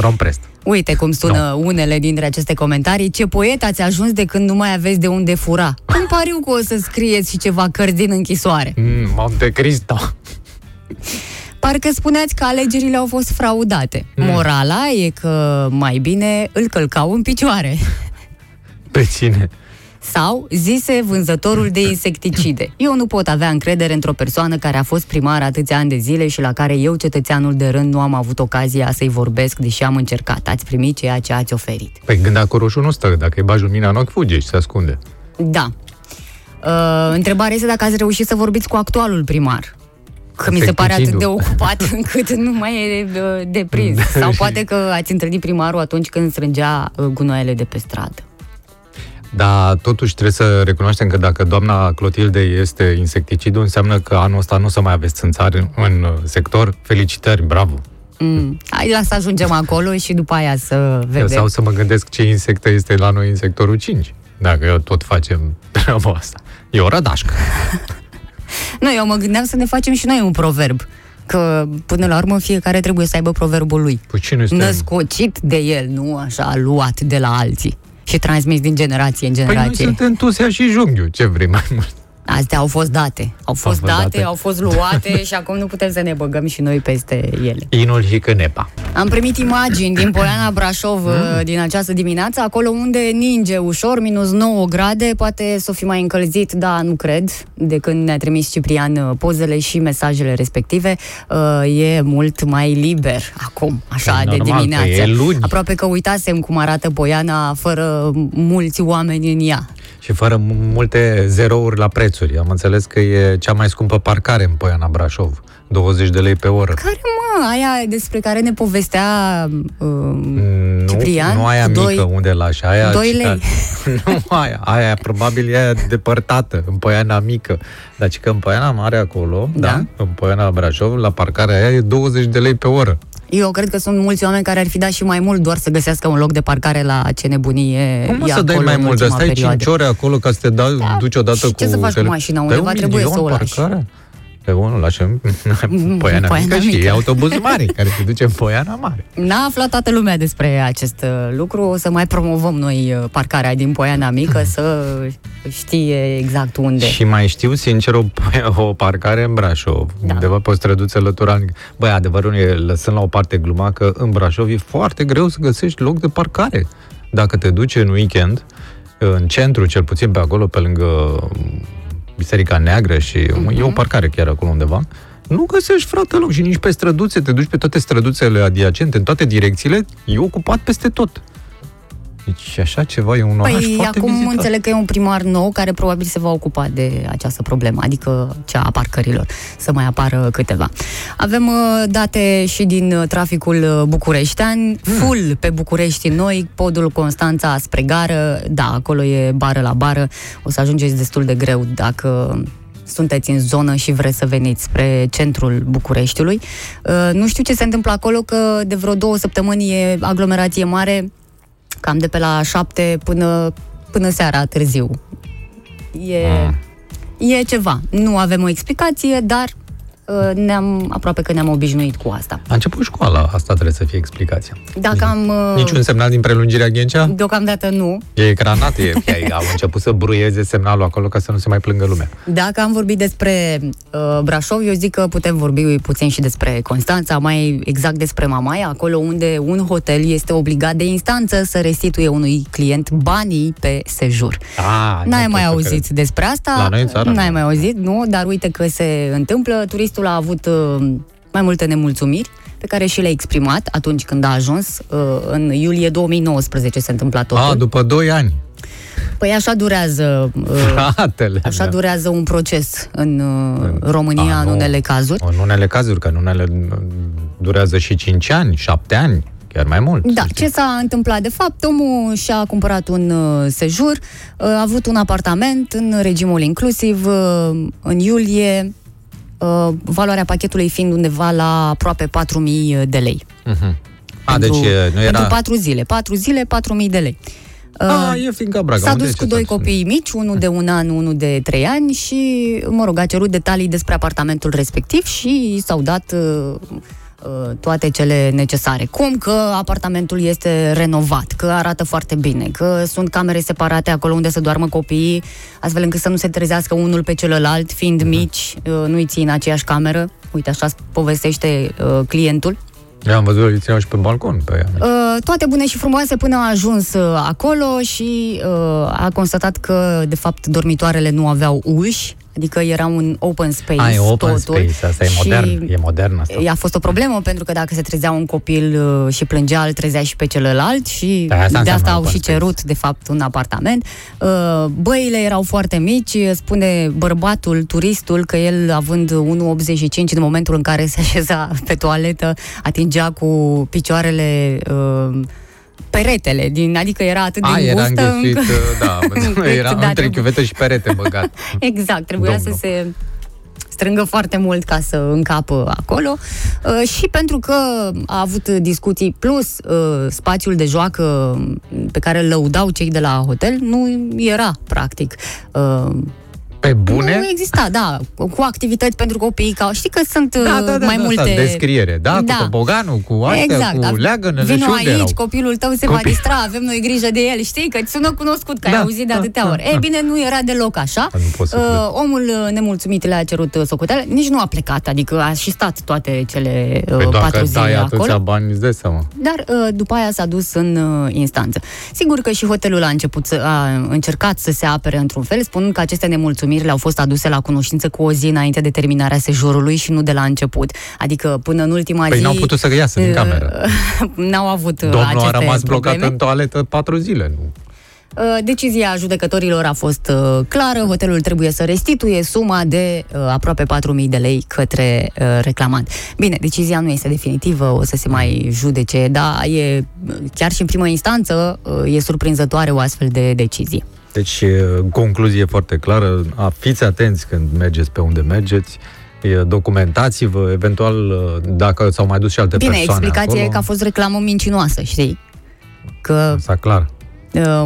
Romprest. Uite cum sună unele dintre aceste comentarii. Ce poet ați ajuns de când nu mai aveți de unde fura. Îmi pariu că o să scrieți și ceva cărți din închisoare. Monte Cristo. Parcă spuneați că alegerile au fost fraudate. Morala e că mai bine îl călcau în picioare. Pe cine? Sau, zise vânzătorul de insecticide, eu nu pot avea încredere într-o persoană care a fost primar atâția ani de zile și la care eu, cetățeanul de rând, nu am avut ocazia să-i vorbesc, deși am încercat. Ați primit ceea ce ați oferit. Păi gândacul roșu nu stă, dacă îi bagi lumina în ochi, fuge și se ascunde. Da. Întrebarea este dacă ați reușit să vorbiți cu actualul primar. Că mi se pare atât de ocupat încât nu mai e de prins. Sau poate că ați întâlnit primarul atunci când strângea gunoaiele de pe stradă. Dar totuși trebuie să recunoaștem că dacă doamna Clotilde este insecticidul, înseamnă că anul ăsta nu o să mai aveți țânțari în sector. Felicitări, bravo! Hai să ajungem acolo și după aia să vedem. Sau să mă gândesc ce insectă este la noi în sectorul 5, dacă tot facem treaba asta. E o rădașcă. Nu, eu mă gândeam să ne facem și noi un proverb. Că, până la urmă, fiecare trebuie să aibă proverbul lui. Născocit de el, nu așa luat de la alții. Și transmis din generație în generație. Păi noi suntem Tusea și Junghiu, ce vrei mai mult? Astea au fost date. Au fost luate și acum nu putem să ne băgăm și noi peste ele. Inul Hicănepa. Am primit imagini din Poiana Brașov din această dimineață, acolo unde ninge ușor, minus 9 grade, poate s-o fi mai încălzit, dar nu cred, de când ne-a trimis Ciprian pozele și mesajele respective. E mult mai liber acum, așa, de dimineață. Aproape că uitasem cum arată Poiana fără mulți oameni în ea. Și fără multe zerouri la prețuri. Am înțeles că e cea mai scumpă parcare în Poiana Brașov. 20 de lei pe oră. Care, mă? Aia despre care ne povestea Ciprian? Nu aia mică, unde lași? Aia 2 lei. Nu aia. Aia probabil e aia depărtată, în Poiana Mică. Dar că în Poiana Mare acolo, da? În Poiana Brașov, la parcarea aia e 20 de lei pe oră. Eu cred că sunt mulți oameni care ar fi dat și mai mult doar să găsească un loc de parcare la ce nebunie. Cum să dai mai mult? Dar stai 5 ore acolo ca să te duci odată cu... Ce să faci cu mașina? Undeva trebuie să o lași. Pe unul lași în Poiana Mică și e autobuzul mare care te duce în Poiana Mare. N-a aflat toată lumea despre acest lucru. O să mai promovăm noi parcarea din Poiana Mică să știe exact unde. Și mai știu, sincer, o parcare în Brașov. Da. Undeva pe o străduță lătura. Băi, adevărul e, lăsând la o parte gluma, că în Brașov e foarte greu să găsești loc de parcare. Dacă te duci în weekend, în centru, cel puțin pe acolo, pe lângă Biserica Neagră și e o parcare chiar acolo undeva, nu găsești, frate, loc și nici pe străduțe, te duci pe toate străduțele adiacente, în toate direcțiile, e ocupat peste tot. Deci așa ceva, e un oraș foarte vizitat. Păi acum înțeleg că e un primar nou care probabil se va ocupa de această problemă, adică cea a parcărilor, să mai apară câteva. Avem date și din traficul bucureștean, full pe București noi, podul Constanța spre gară, da, acolo e bară la bară, o să ajungeți destul de greu dacă sunteți în zonă și vreți să veniți spre centrul Bucureștiului. Nu știu ce se întâmplă acolo, că de vreo 2 săptămâni e aglomerație mare, cam de pe la 7 până seara târziu. E ceva. Nu avem o explicație, dar aproape că ne-am obișnuit cu asta. A început școala, asta trebuie să fie explicația. Dacă am... Niciun semnal din prelungirea Ghencea? Deocamdată nu. E ecranat, au început să bruieze semnalul acolo ca să nu se mai plângă lumea. Dacă am vorbit despre Brașov, eu zic că putem vorbi puțin și despre Constanța, mai exact despre Mamaia, acolo unde un hotel este obligat de instanță să restituie unui client banii pe sejur. N-ai mai auzit despre asta? La noi în țară? N-ai mai auzit, nu, dar uite că se întâmplă. Turistul a avut mai multe nemulțumiri pe care și le-a exprimat atunci când a ajuns. În iulie 2019 s-a întâmplat totul. După 2 ani. Păi așa durează, fratele, așa durează un proces în România, în unele cazuri. În unele cazuri, că în unele durează și 5 ani, 7 ani. Chiar mai mult. Da, ce s-a întâmplat de fapt? Omul și-a cumpărat un sejur, a avut un apartament în regimul inclusiv în iulie, valoarea pachetului fiind undeva la aproape 4.000 de lei. Uh-huh. Deci nu era... Pentru 4 zile, 4.000 de lei. E fiindcă Braga. S-a dus cu 2 copii mici, unul de 1 an, unul de 3 ani și, mă rog, a cerut detalii despre apartamentul respectiv și s-au dat... toate cele necesare. Cum că apartamentul este renovat, că arată foarte bine, că sunt camere separate acolo unde se doarmă copiii, astfel încât să nu se trezească unul pe celălalt, fiind mici, nu-i ții în aceeași cameră. Uite, așa povestește clientul. Eu am văzut, îi țineau și pe balcon pe ea. Toate bune și frumoase până a ajuns acolo și a constatat că, de fapt, dormitoarele nu aveau uși. Adică era un open space. Space, asta e modern, asta. A fost o problemă, pentru că dacă se trezea un copil și plângea, îl trezea și pe celălalt și de asta au și cerut, de fapt, un apartament. Băile erau foarte mici, spune bărbatul, turistul, că el, având 1,85, în momentul în care se așeza pe toaletă, atingea cu picioarele... peretele, adică era atât de îngustă. Era îngustit, era între chiuvetă și perete băgat. Exact, trebuia să se strângă foarte mult ca să încapă acolo. Și pentru că a avut discuții, plus spațiul de joacă pe care îl lăudau cei de la hotel, nu era, practic... Pe bune? Nu exista, cu activități pentru copii, știi că sunt mai multe... descriere, cu toboganul, cu astea, cu leagănele și unde erau. Vino aici, copilul tău se va distra, avem noi grijă de el, știi? Că sună cunoscut, că ai auzit de atâtea ori. Ei bine, nu era deloc așa. Omul nemulțumit le-a cerut socoteală, nici nu a plecat, adică a și stat toate cele 4 zile acolo. Dacă dai atâția bani, îți dai seama. Dar după aia s-a dus în instanță. Sigur că și hotelul a încercat să se apere într-un fel, spunând că aceste nemulțumiri le-au fost aduse la cunoștință cu o zi înainte de terminarea sejurului și nu de la început. Adică până în ultima zi... n-au putut să iasă din cameră. N-au avut aceste probleme. Domnul a rămas blocat în toaletă 4 zile, nu? Decizia judecătorilor a fost clară, hotelul trebuie să restituie suma de aproape 4.000 de lei către reclamant. Bine, decizia nu este definitivă, o să se mai judece, dar chiar și în primă instanță e surprinzătoare o astfel de decizie. Deci, concluzie foarte clară, fiți atenți când mergeți pe unde mergeți, documentați-vă, eventual, dacă s-au mai dus și alte persoane explicația acolo. E că a fost reclamă mincinoasă, știi? Că... Asta clar.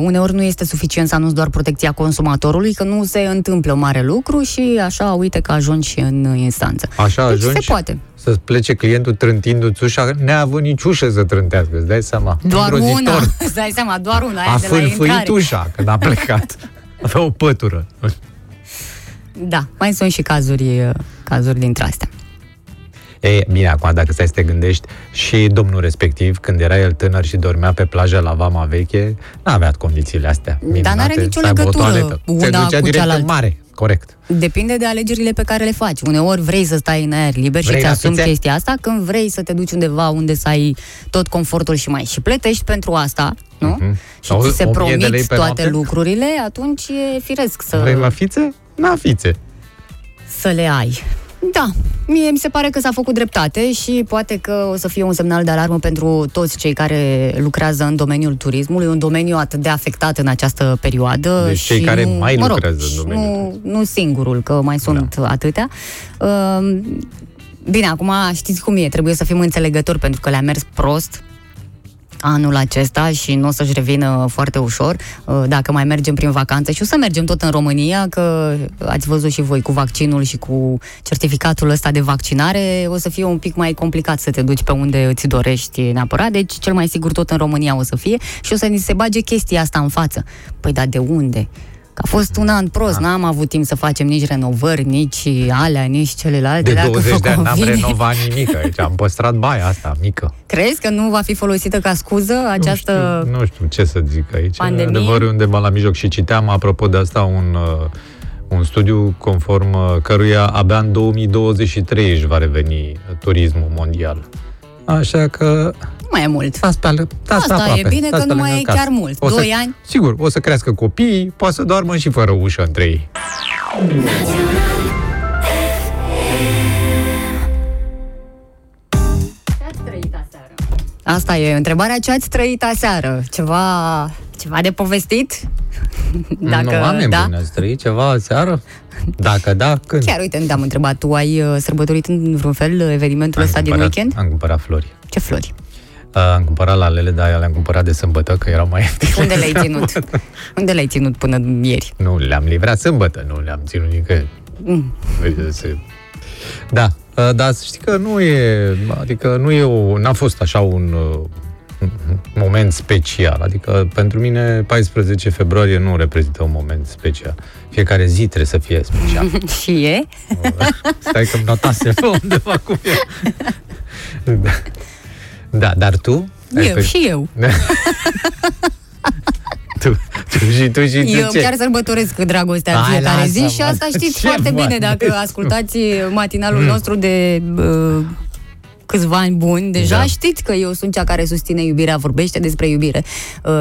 Uneori nu este suficient să anunți doar protecția consumatorului, că nu se întâmplă mare lucru și așa, uite că ajungi și în instanță. Așa deci ajungi să-ți plece clientul trântindu-ți ușa, neavând nici ușă să trântească, îți dai seama. Doar una, a fâlfâit ușa când a plecat. Avea o pătură. Da, mai sunt și cazuri dintre astea. Ei, bine, acum dacă stai să te gândești, și domnul respectiv, când era el tânăr și dormea pe plajă la Vama Veche, n-avea condițiile astea minunate. Dar n-are nicio legătură una cu cealaltă. Direct în mare, corect. Depinde de alegerile pe care le faci. Uneori vrei să stai în aer liber și ți-asumi chestia asta, când vrei să te duci undeva unde să ai tot confortul și mai și plătești pentru asta, nu? Și ți se promit toate lucrurile, atunci e firesc să... Vrei la fițe? Na fițe. Să le ai. Da, mie mi se pare că s-a făcut dreptate și poate că o să fie un semnal de alarmă pentru toți cei care lucrează în domeniul turismului, un domeniu atât de afectat în această perioadă. Deci cei care lucrează în domeniul. Nu singurul, că mai sunt atâtea. Bine, acum știți cum e, trebuie să fim înțelegători pentru că le-a mers prost. anul acesta și nu o să-și revină foarte ușor, dacă mai mergem prin vacanță, și o să mergem tot în România, că ați văzut și voi cu vaccinul și cu certificatul ăsta de vaccinare, o să fie un pic mai complicat să te duci pe unde îți dorești neapărat, deci cel mai sigur tot în România o să fie și o să ni se bage chestia asta în față. Păi, dar de unde? Că a fost un an prost, n-am avut timp să facem nici renovări, nici alea, nici celelalte. De 20 de ani n-am renovat nimic, aici am păstrat baia asta mică. Crezi că nu va fi folosită ca scuză această... Nu știu ce să zic aici. Pandemie? Adevărul undeva la mijloc. Și citeam, apropo de asta, un studiu conform căruia abia în 2023 își va reveni turismul mondial. Așa că... mai e mult. Asta e bine că nu mai e chiar mult. 2 ani. Sigur, o să crească copiii, poate să doarmă și fără ușă între ei. Ce ați trăit aseară? Asta e întrebarea, ce ați trăit aseară? Ceva de povestit? Dacă nu, oameni buni, ați trăit ceva aseară? Dacă da, când? Chiar, uite, te-am întrebat, tu ai sărbătorit în vreun fel evenimentul ăsta din weekend? Am cumpărat flori. Ce flori? Am cumpărat lalele, dar le-am cumpărat de sâmbătă, că erau mai ieftine. Unde le-ai ținut? Sâmbătă. Unde le-ai ținut până ieri? Nu, le-am livrat sâmbătă, nu le-am ținut nicăieri. Da, dar știi că nu e, adică nu e o, n-a fost așa un moment special, adică pentru mine 14 februarie nu reprezintă un moment special. Fiecare zi trebuie să fie special. Și e? Stai că-mi notase undeva cum e. Da. Da, dar tu? Eu. tu și eu ce? Chiar sărbătoresc dragostea în fiecare zi și asta știți foarte bine dacă ascultați matinalul nostru de câțiva ani buni deja, da. Știți că eu sunt cea care susține iubirea, vorbește despre iubire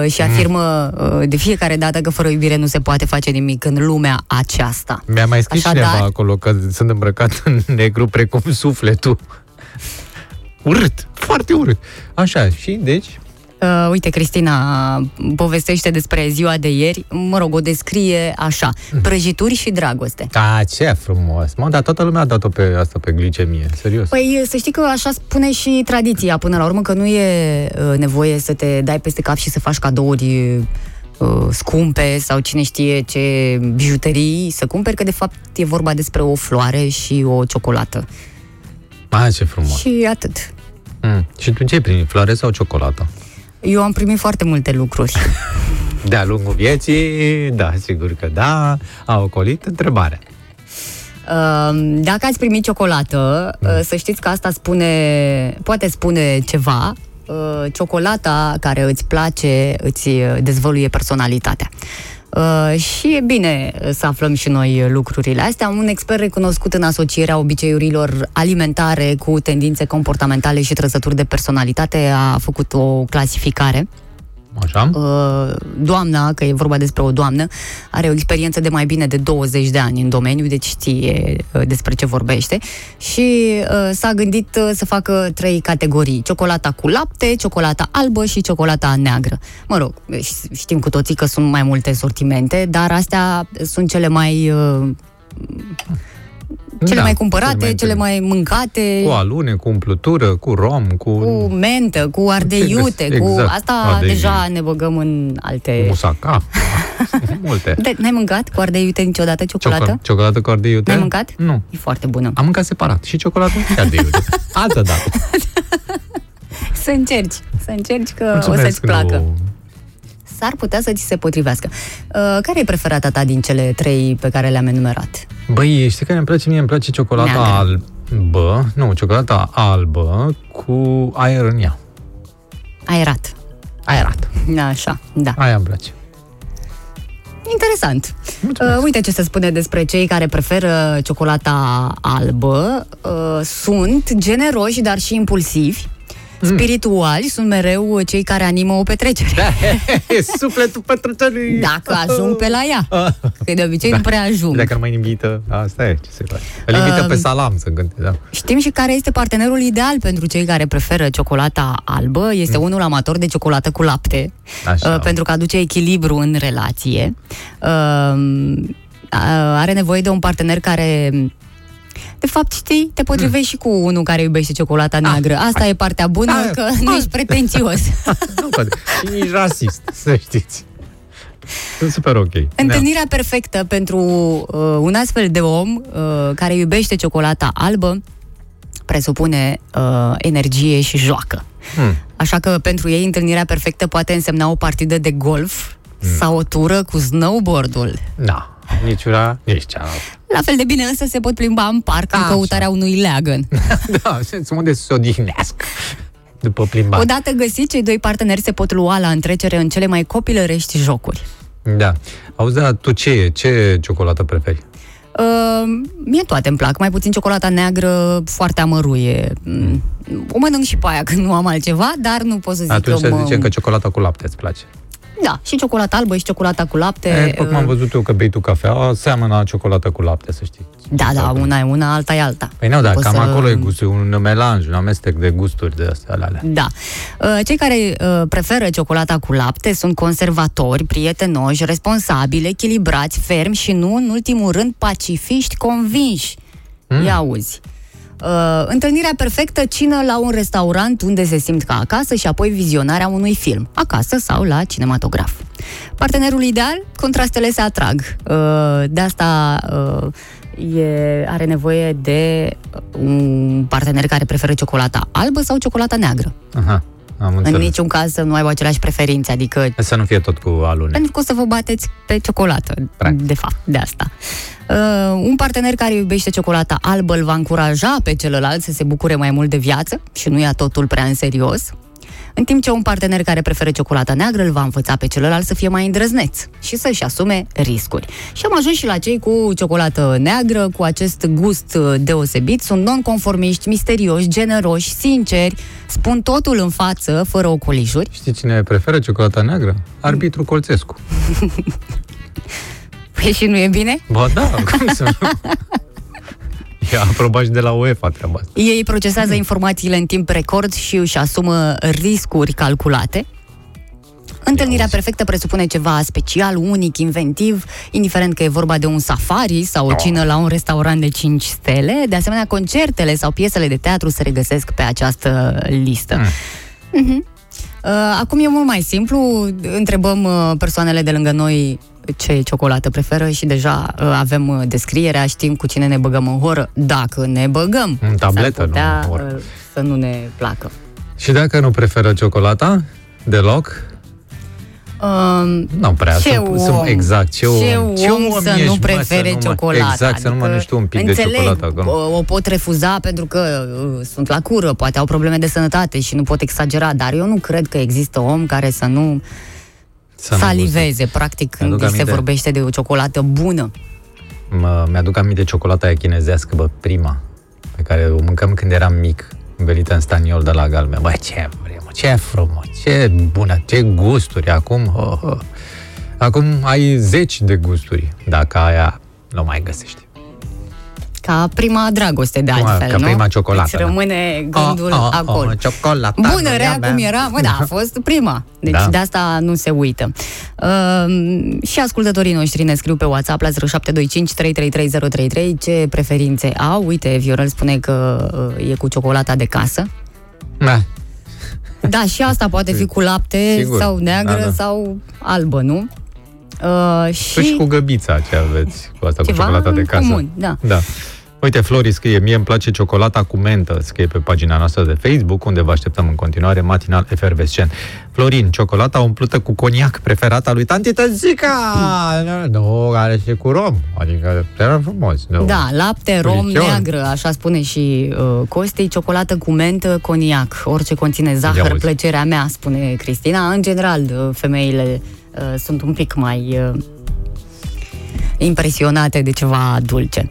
și afirmă de fiecare dată că fără iubire nu se poate face nimic în lumea aceasta. Mi-a mai scris cineva acolo că sunt îmbrăcat în negru precum sufletul. Urât, foarte urât. Așa, și deci... Uite, Cristina povestește despre ziua de ieri, mă rog, o descrie așa, prăjituri și dragoste. Da, ce frumos! Dar toată lumea a dat-o pe asta, pe glicemie, serios. Păi, să știi că așa spune și tradiția, până la urmă, că nu e nevoie să te dai peste cap și să faci cadouri scumpe sau cine știe ce bijuterii să cumperi, că de fapt e vorba despre o floare și o ciocolată. Ce frumos. Și atât. Și tu ce ai primit? Floare sau ciocolată? Eu am primit foarte multe lucruri. De-a lungul vieții, da, sigur că da, a ocolit întrebarea. Dacă ați primit ciocolată, să știți că asta poate spune ceva. Ciocolata care îți place, îți dezvăluie personalitatea. Și e bine să aflăm și noi lucrurile astea. Un expert recunoscut în asocierea obiceiurilor alimentare cu tendințe comportamentale și trăsături de personalitate a făcut o clasificare. Așa. Doamna, că e vorba despre o doamnă, are o experiență de mai bine de 20 de ani în domeniu, deci știe despre ce vorbește și s-a gândit să facă 3 categorii: ciocolata cu lapte, ciocolata albă și ciocolata neagră. Mă rog, știm cu toții că sunt mai multe sortimente, dar astea sunt cele mai... mai cumpărate, cele mai mâncate. Cu alune, cu umplutură, cu rom, cu mentă, cu ardeiute, exact. Cu asta ardeiute. Deja ne băgăm în alte... Musaca, multe. De, n-ai mâncat cu ardeiute niciodată ciocolată? Ciocolată cu ardeiute? N-ai mâncat? Nu. E foarte bună. Am mâncat separat și ciocolată și ardeiute. Altă dată. Să încerci că mulțumesc, o să-ți placă. S-ar putea să ți se potrivească. Care e preferata ta din cele 3 pe care le-am enumerat? Băi, știi care îmi place mie? Îmi place ciocolata albă. Nu, ciocolata albă cu aer în ea. Aerat. Așa, da. Aia îmi place. Interesant. Uite ce se spune despre cei care preferă ciocolata albă. Sunt generoși, dar și impulsivi. Spirituali sunt mereu cei care animă o petrecere. Da, sufletul petrecerii. Dacă ajung pe la ea. Că de obicei nu prea ajung. Dacă mai invită, asta e, ce se face. Îl invită pe Salam să gândească. Da. Știm și care este partenerul ideal pentru cei care preferă ciocolata albă. Este unul amator de ciocolată cu lapte. Așa. Pentru că aduce echilibru în relație. Are nevoie de un partener care de fapt, știi, te potrivești și cu unul care iubește ciocolata neagră. Asta e partea bună, că nu ești pretențios. Și nici rasist, să știți. Sunt super ok. Întâlnirea perfectă pentru un astfel de om care iubește ciocolata albă presupune energie și joacă. Așa că pentru ei întâlnirea perfectă poate însemna o partidă de golf sau o tură cu snowboard-ul. Da, nici una, nici cealaltă. La fel de bine însă se pot plimba în parc în căutarea unui leagăn. Da, sensul unde se odihnească după plimbare. Odată găsiți, cei doi parteneri se pot lua la întrecere în cele mai copilărești jocuri. Da. Auzi, dar tu ce e? Ce ciocolată preferi? Mie toate îmi plac. Mai puțin ciocolata neagră, foarte amăruie. O mănânc și pe aia când nu am altceva, dar nu pot să zic. Atunci să zicem că ciocolata cu lapte îți place. Da, și ciocolata albă și ciocolata cu lapte. După cum am văzut eu că bei tu cafea, seamănă ciocolată cu lapte, să știi. Da, da, una e una, alta e alta. Păi nu, dar cam acolo e gustul, un melanj, un amestec de gusturi de astea, alea. Da. Cei care preferă ciocolata cu lapte sunt conservatori, prietenoși, responsabili, echilibrați, fermi și nu, în ultimul rând, pacifiști convinși. Ia auzi. Întâlnirea perfectă, cină la un restaurant unde se simt ca acasă și apoi vizionarea unui film, acasă sau la cinematograf. Partenerul ideal, contrastele se atrag. De asta are nevoie de un partener care preferă ciocolata albă sau ciocolata neagră. Aha. În niciun caz să nu aibă aceleași preferințe, adică... Să nu fie tot cu alune. Pentru că o să vă bateți pe ciocolată, practic. De fapt, de asta. Un partener care iubește ciocolata albă îl va încuraja pe celălalt să se bucure mai mult de viață și nu ia totul prea în serios, în timp ce un partener care preferă ciocolata neagră îl va învăța pe celălalt să fie mai îndrăzneț și să-și asume riscuri. Și am ajuns și la cei cu ciocolată neagră, cu acest gust deosebit. Sunt nonconformiști, misterioși, generoși, sinceri, spun totul în față, fără ocolișuri. Știi cine preferă ciocolata neagră? Arbitru Colțescu. Păi și nu e bine? Ba da, cum să nu? E aprobat și de la UEFA treaba asta. Ei procesează informațiile în timp record și își asumă riscuri calculate. Întâlnirea perfectă presupune ceva special, unic, inventiv, indiferent că e vorba de un safari sau o cină la un restaurant de 5 stele. De asemenea, concertele sau piesele de teatru se regăsesc pe această listă. Acum e mult mai simplu. Întrebăm persoanele de lângă noi ce ciocolată preferă și deja avem descrierea, știm cu cine ne băgăm în horă, dacă ne băgăm. În tabletă, nu în horă. Să nu ne placă. Și dacă nu preferă ciocolata deloc? Nu prea, sunt exact. Ce om să nu prefere ciocolata? Exact, adică să nu mănânci tu un pic de ciocolată. Înțeleg, o pot refuza pentru că sunt la cură, poate au probleme de sănătate și nu pot exagera, dar eu nu cred că există om care să nu... saliveze, practic, când se vorbește de o ciocolată bună. Mi-aduc aminte ciocolata aia chinezească, bă, prima, pe care o mâncam când eram mic, învelită în staniol de la Galmea. Bă, ce vrem, ce frumos, ce bună, ce gusturi acum. Acum ai 10 de gusturi, dacă aia nu mai găsești. Ca prima dragoste, de altfel, ca nu? Ca prima ciocolată. Îți rămâne gândul acolo. Bună, rea, cum era, a fost prima. Deci de asta nu se uită. Și ascultătorii noștri ne scriu pe WhatsApp la 0725 333 033 ce preferințe au. Uite, Viorel spune că e cu ciocolata de casă. Da, și asta poate fi cu lapte, sigur, sau neagră, sau albă, nu? Și cu Găbița ce aveți, cu asta, cu ciocolata de casă. Comun, da. Uite, Flori scrie: mie îmi place ciocolata cu mentă. Scrie pe pagina noastră de Facebook, unde vă așteptăm în continuare, matinal Fervescen. Florin, ciocolata umplută cu coniac, preferata lui tanti Tăzica. Nu, are și cu rom. Adică, era frumos. Da, lapte, rom, neagră, așa spune și Costei. Ciocolată cu mentă, coniac. Orice conține zahăr, plăcerea mea, spune Cristina. În general, femeile sunt un pic mai impresionate de ceva dulce.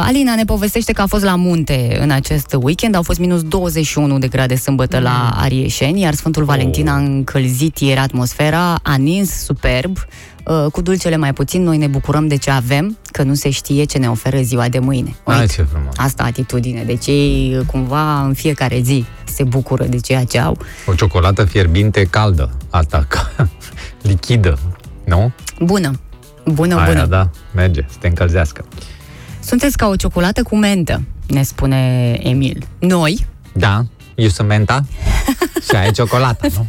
Alina ne povestește că a fost la munte în acest weekend. Au fost minus 21 de grade sâmbătă la Arieșeni, iar Sfântul Valentin a încălzit ieri atmosfera, a nins superb. Cu dulcele mai puțin, noi ne bucurăm de ce avem, că nu se știe ce ne oferă ziua de mâine. Uite, ce frumos. Asta atitudine. Deci ei cumva în fiecare zi se bucură de ceea ce au. O ciocolată fierbinte caldă, asta lichidă, nu? Bună. Bună, aia, bună. Da, merge, să te încălzească. Sunteți ca o ciocolată cu mentă, ne spune Emil. Noi? Da, eu sunt menta și aia e ciocolată, nu?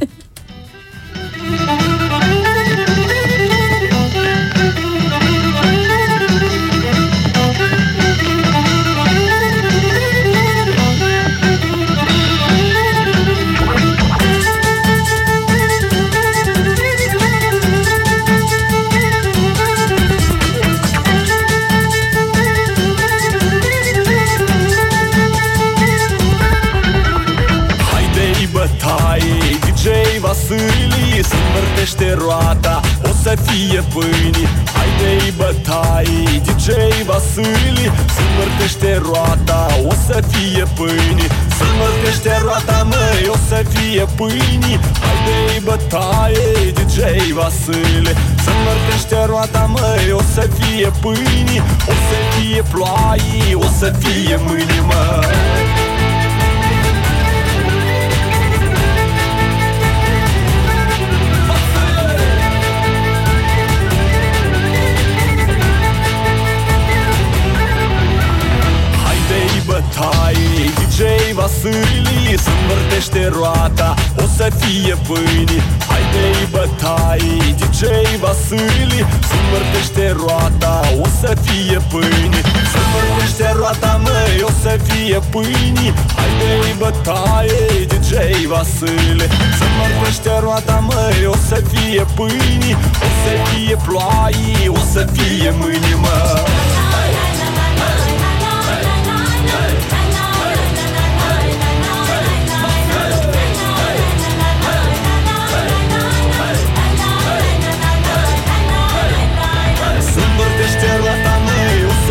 Vasârii se învârtește roata, o să fie pâini. Haidei bătaii, DJ-i Vasârii se învârtește roata, o să fie pâini. Se învârtește roata, măi, o să fie pâini. Haidei bătaii, DJ-i Vasârii se învârtește roata, măi, o să fie pâini. O să fie ploaii, o să fie mâini, mă. Bătaie, DJ-i Vasârii se-nvârtește roata, o să fie pâini. Haidei bătaie, DJ-i Vasârii se-nvârtește roata, o să fie pâini. Se-nvârtește roata, măi, o să fie pâini. Haidei bătaie, DJ-i Vasârii se-nvârtește roata, măi, o să fie pâini. O să fie ploaie, o să fie mâini, mă.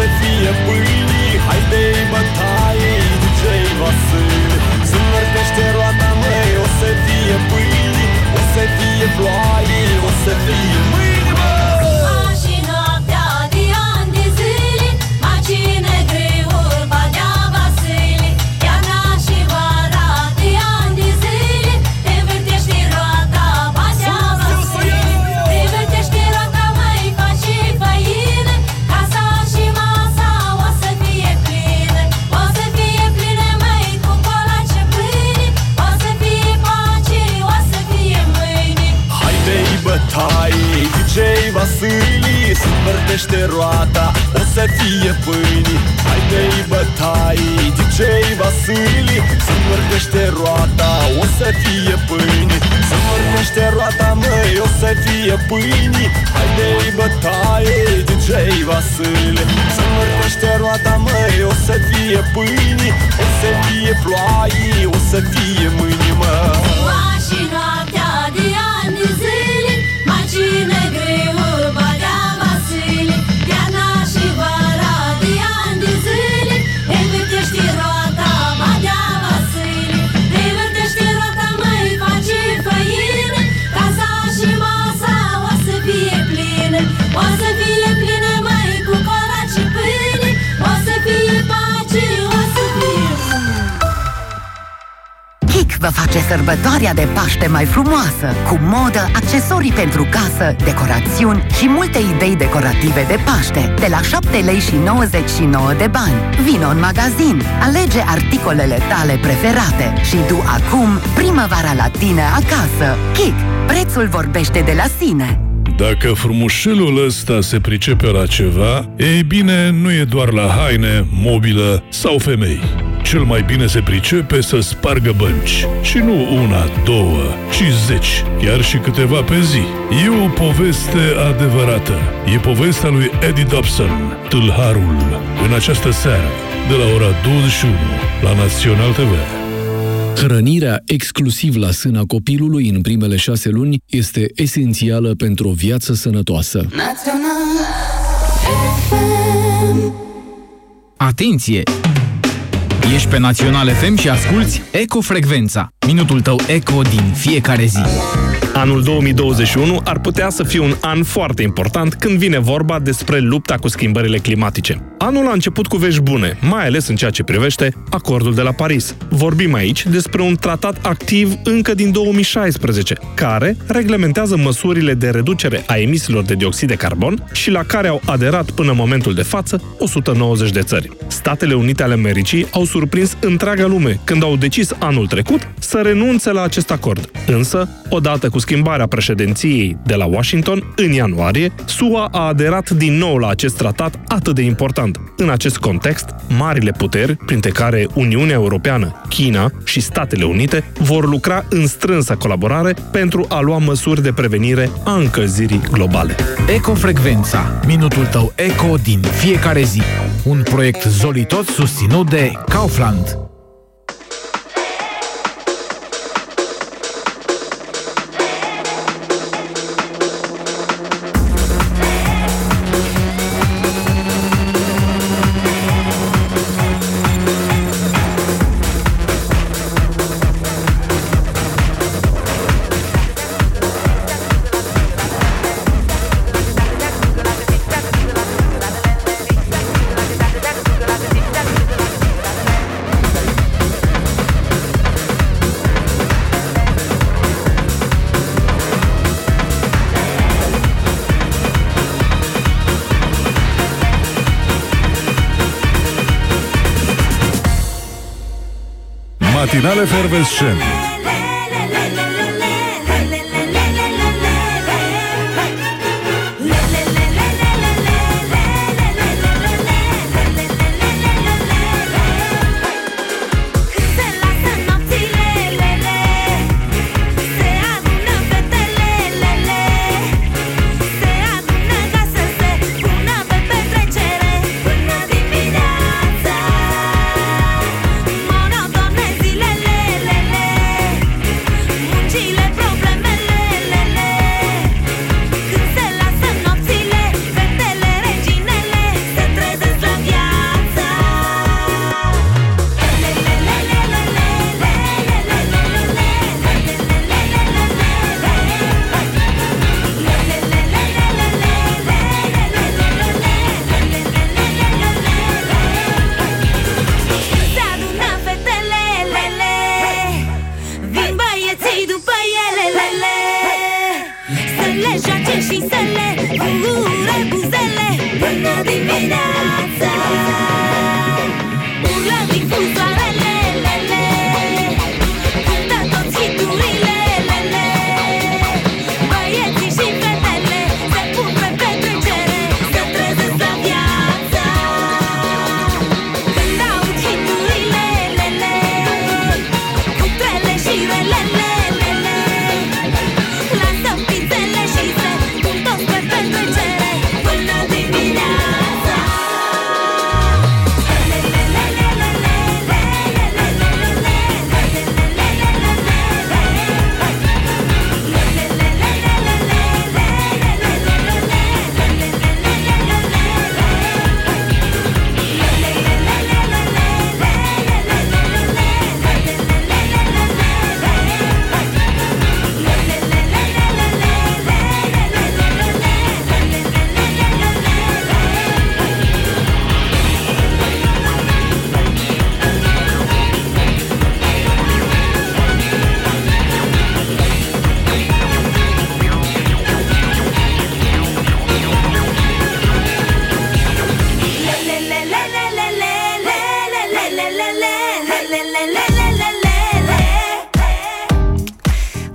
Se-nvârtește roata, măi, o să fie pâini. Haidei bătaie, DJ-i Vasârii se-nvârtește roata, măi, o să fie pâini. O să fie ploaie, o să fie mâini, mă. Azi noaptea de ani de zile, macine greu urba de-a Vasârii. Iarna și vara de ani de zile, te-nvârtește roata, basea Vasârii. Te-nvârtește roata, măi, faci și făini. Bătaie, DJ-i Vasârii se-nvârtește roata, o să fie pâini. Haidei bătaie, DJ-i Vasârii se-nvârtește roata, o să fie pâini. Se-nvârtește roata, măi, o să fie pâini. Haidei bătaie, DJ-i Vasârii se-nvârtește roata, măi, o să fie pâini. O să fie ploaie, o să fie mâini, mă. Ziua și noaptea de ani de zi, cine greu urba de-a Vasârii, iarna și vara de ani de zile, învârtește roata, ba de-a Vasârii. Învârtește roata, măi, face făină, casa și masa o să fie plină. O să fie plină, măi, cu colaci și pâine, o să fie pace, o să fie vă face sărbătoarea de Paște mai frumoasă, cu modă, accesorii pentru casă, decorațiuni și multe idei decorative de Paște, de la 7,99 lei. Vino în magazin, alege articolele tale preferate și du acum primăvara la tine acasă. Kik, prețul vorbește de la sine. Dacă frumușelul ăsta se pricepe la ceva, ei bine, nu e doar la haine, mobilă sau femei. Cel mai bine se pricepe să spargă bănci. Și nu una, două, ci 10, chiar și câteva pe zi. E o poveste adevărată. E povestea lui Eddie Dobson, Tâlharul, în această seară, de la ora 21, la Național TV. Hrănirea exclusiv la sâna copilului în primele 6 luni este esențială pentru o viață sănătoasă. Național. Atenție! Ești pe Național FM și asculți Ecofrecvența. Minutul tău eco din fiecare zi. Anul 2021 ar putea să fie un an foarte important când vine vorba despre lupta cu schimbările climatice. Anul a început cu vești bune, mai ales în ceea ce privește acordul de la Paris. Vorbim aici despre un tratat activ încă din 2016, care reglementează măsurile de reducere a emisiilor de dioxid de carbon și la care au aderat până în momentul de față 190 de țări. Statele Unite ale Americii au surprins întreaga lume când au decis anul trecut să renunțe la acest acord. Însă, odată cu schimbarea președinției de la Washington, în ianuarie, SUA a aderat din nou la acest tratat atât de important. În acest context, marile puteri, printre care Uniunea Europeană, China și Statele Unite, vor lucra în strânsă colaborare pentru a lua măsuri de prevenire a încălzirii globale. Ecofrecvența, minutul tău eco din fiecare zi. Un proiect Zolitot susținut de Kaufland. Matinale Fervescen.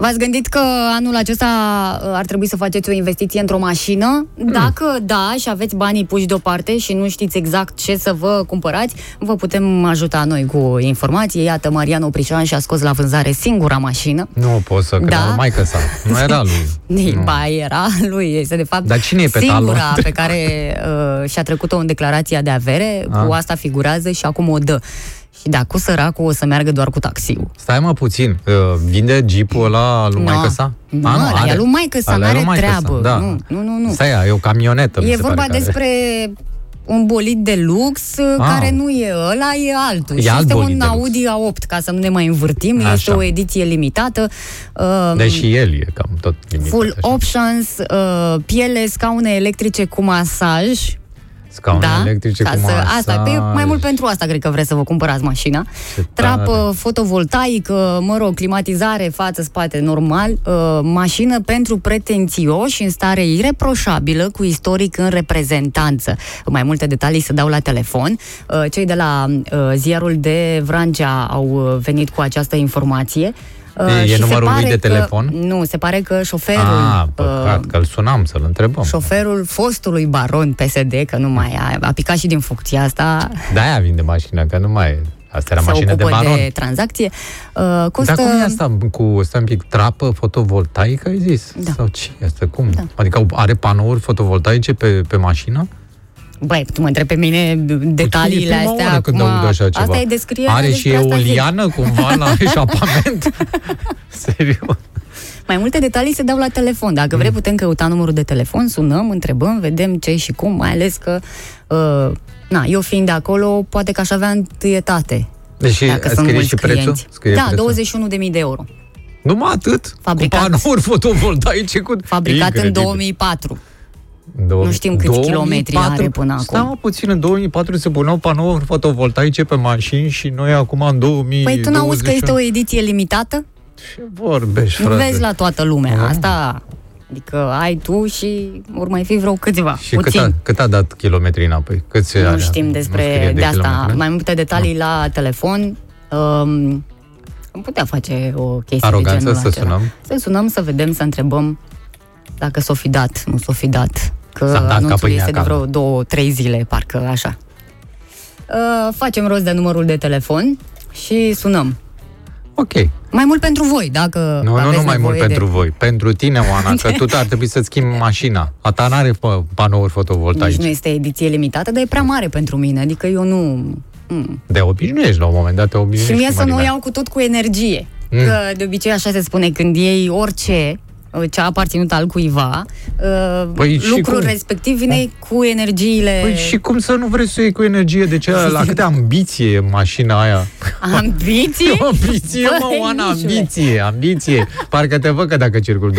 V-ați gândit că anul acesta ar trebui să faceți o investiție într-o mașină? Dacă da și aveți banii puși deoparte și nu știți exact ce să vă cumpărați, vă putem ajuta noi cu informații. Iată, Marian Oprișan și-a scos la vânzare singura mașină. Nu pot să cred, maică sa. Nu era lui. Ba, era lui. Este de fapt singura pe care și-a trecut-o în declarația de avere. Cu asta figurează și acum o dă. Și da, cu săracul o să meargă doar cu taxiul. Stai mă puțin, vinde jeep-ul ăla lui maică-sa? Nu, ăla e lui maică-sa, n-are treabă. Da. Nu. Stai, e o camionetă. E vorba despre un bolid de lux care nu e ăla, e altul. Și este un Audi A8, ca să nu ne mai învârtim. Așa. Este o ediție limitată. Deși el e cam tot limitat. Full așa. Options, piele, scaune electrice cu masaj. Scaune electrice cu masaj. Asta, pe, mai mult pentru asta cred că vreți să vă cumpărați mașina. Trapă fotovoltaică, mă rog, climatizare, față, spate, normal. Mașină pentru pretențioși, în stare ireproșabilă, cu istoric în reprezentanță. Mai multe detalii se dau la telefon. Cei de la ziarul de Vrancea au venit cu această informație. E numărul lui de telefon? Nu, se pare că șoferul... păcat, că îl sunam să-l întrebăm. Șoferul fostului baron PSD, că nu mai a picat și din funcția asta. De-aia vinde mașina, că nu mai e. Asta era mașină de baron. De tranzacție. Costă... Dar cum e asta cu, stai un pic, trapă fotovoltaică, ai zis? Da. Sau ce e asta? Cum? Da. Adică are panouri fotovoltaice pe mașină? Băi, tu mă întrebi pe mine detaliile astea acum. Asta e descriere. Are și eoliană cumva la eșapament? Serios. Mai multe detalii se dau la telefon. Dacă vrei, putem căuta numărul de telefon, sunăm, întrebăm, vedem ce și cum, mai ales că eu fiind de acolo, poate că aș avea întâietate. Deci scrie și prețul? Scrie prețul. 21.000 de euro. Numai atât? Fabricat. Cu panouri fotovoltaice? Fabricat în 2004. Nu știm câți kilometri are până acum. Stau puțin, în 2004 se puneau panouri fotovoltaice pe mașini și noi acum în 2020... Păi tu n-auzi că este o ediție limitată? Ce vorbești, frate? Nu vezi la toată lumea asta. Adică ai tu și vor mai fi vreo câțiva. Și cât a dat kilometri înapoi? Nu știm despre de asta. Mai multe detalii la telefon. Am putea face o chestie aroganță, de genul să acela. Să sunăm, să vedem, să întrebăm dacă s-o fi dat, nu s-o fi dat. Că anunțul este de vreo 2-3 zile, parcă așa. Facem rost de numărul de telefon și sunăm. Ok. Mai mult pentru voi, dacă nu mai mult pentru voi. Pentru tine, Oana, că tu ar trebui să-ți schimbi mașina. A ta n-are panouri fotovoltaice. Nici nu este ediție limitată, dar e prea mare pentru mine. Adică eu nu... Te obișnuiești la un moment dat, te obișnuiești. Și mie să nu o iau cu tot cu energie. Că de obicei așa se spune, când iei orice... ce a aparținut al cuiva, lucrul respectiv vine cu energiile... Păi și cum să nu vrei să iei cu energie? De ce? La câte ambiție mașina aia? Ambiție? Ambiție, mă, Oana, ambiție. Parcă te văd că dacă circul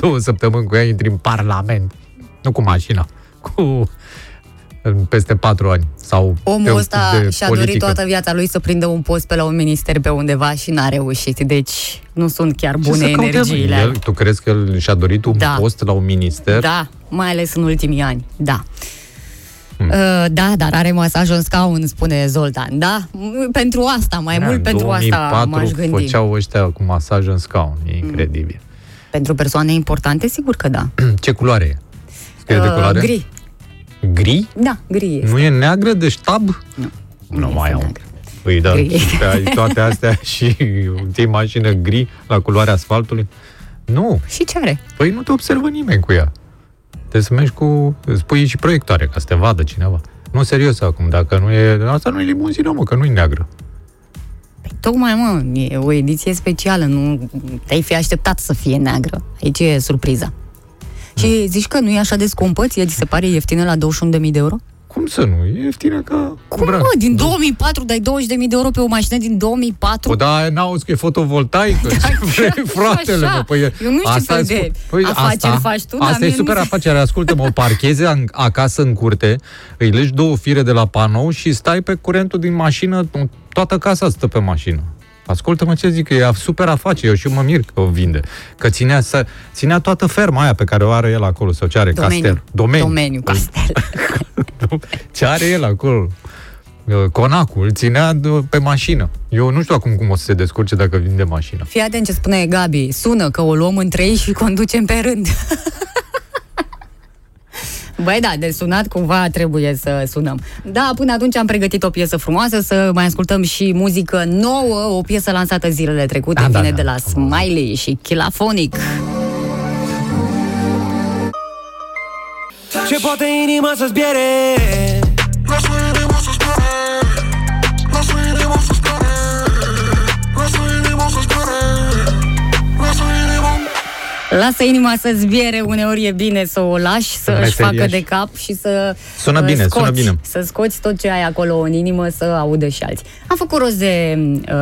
două săptămâni cu ea, intri în Parlament. Nu cu mașina, cu... peste 4 ani. Sau omul ăsta și-a dorit toată viața lui să prindă un post pe la un minister pe undeva și n-a reușit. Deci nu sunt chiar bune energiile. Tu crezi că el și-a dorit un post la un minister? Da, mai ales în ultimii ani. Da. Da, dar are masaj în scaun, spune Zoltan. Da, pentru asta, mai mult pentru asta m-aș gândi. În 2004 făceau ăștia cu masaj în scaun. E incredibil. Pentru persoane importante, sigur că da. Ce culoare e? Scrie de culoare? Gri. Gri? Da, gri este. Nu e neagră de ștab? Nu. Nu mai au. Păi da, toate astea și ții mașină gri la culoarea asfaltului? Nu. Și ce are? Păi nu te observă nimeni cu ea. Trebuie să mergi cu... Îți pui și proiectoare ca să te vadă cineva. Nu, serios acum, dacă nu e... Asta nu e limuzină, mă, că nu e neagră. Păi tocmai, mă, e o ediție specială, nu te-ai fi așteptat să fie neagră. Aici e surpriza. Și zici că nu e așa de scumpă? Ție ți se pare ieftină la 21.000 de euro? Cum să nu? E ieftină ca... Cum, mă? Din 2004 dai 20.000 de euro pe o mașină din 2004? Păi, dar n-auzi că e fotovoltaică. Da, fratele, așa. Mă, păi, eu nu știu ce de afaceri faci tu. Asta e super afacere. Ascultă-mă, o parcheze acasă în curte, îi legi 2 fire de la panou și stai pe curentul din mașină, toată casa stă pe mașină. Ascultă-mă ce zic, e super afacere, eu și mă mir că o vinde. Că ținea toată ferma aia pe care o are el acolo, sau ce are, castel. Domeniu, castel. Ce are el acolo, conacul, ținea pe mașină. Eu nu știu acum cum o să se descurce dacă vinde mașina. Fii atent ce spune Gabi, sună că o luăm în 3 și conducem pe rând. Băi da, de sunat cumva trebuie să sunăm. Da, până atunci am pregătit o piesă frumoasă, să mai ascultăm și muzică nouă, o piesă lansată zilele trecute, vine de la Smiley și Chilafonic. Ce poate inima să-ți biere? Lasă inima să zbiere, uneori e bine să o lași, să-și facă de cap și să sună bine, scoți, sună bine. Să scoți tot ce ai acolo în inimă, să audă și alții. Am făcut rost de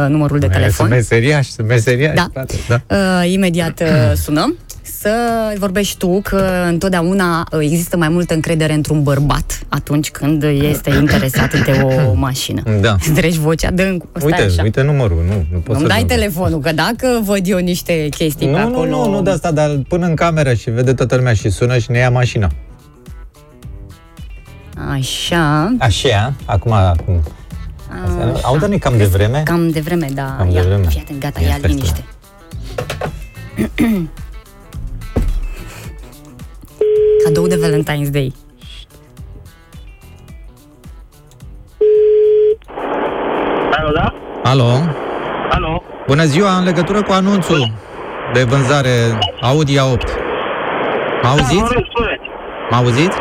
numărul de telefon. Sunt meseriași, sunt meseriași. Da. Da. Imediat sunăm. Să vorbești tu că întotdeauna există mai multă încredere într-un bărbat atunci când este interesat de o mașină. Da. Treci vocea, dă-mi, uite numărul, nu pot să-mi dai telefonul, că dacă văd eu niște chestii pe acolo... Nu de asta, dar până în cameră și vede toată lumea și sună și ne ia mașina. Așa, acum... Audă-ne cam de vreme. Cam de vreme, da. Cam de vreme. Fii atent, gata, ia liniște. Cadou de Valentine's Day. Alo, da? Alo. Bună ziua, în legătură cu anunțul de vânzare Audi A8. Mă auziți? Mă auziți?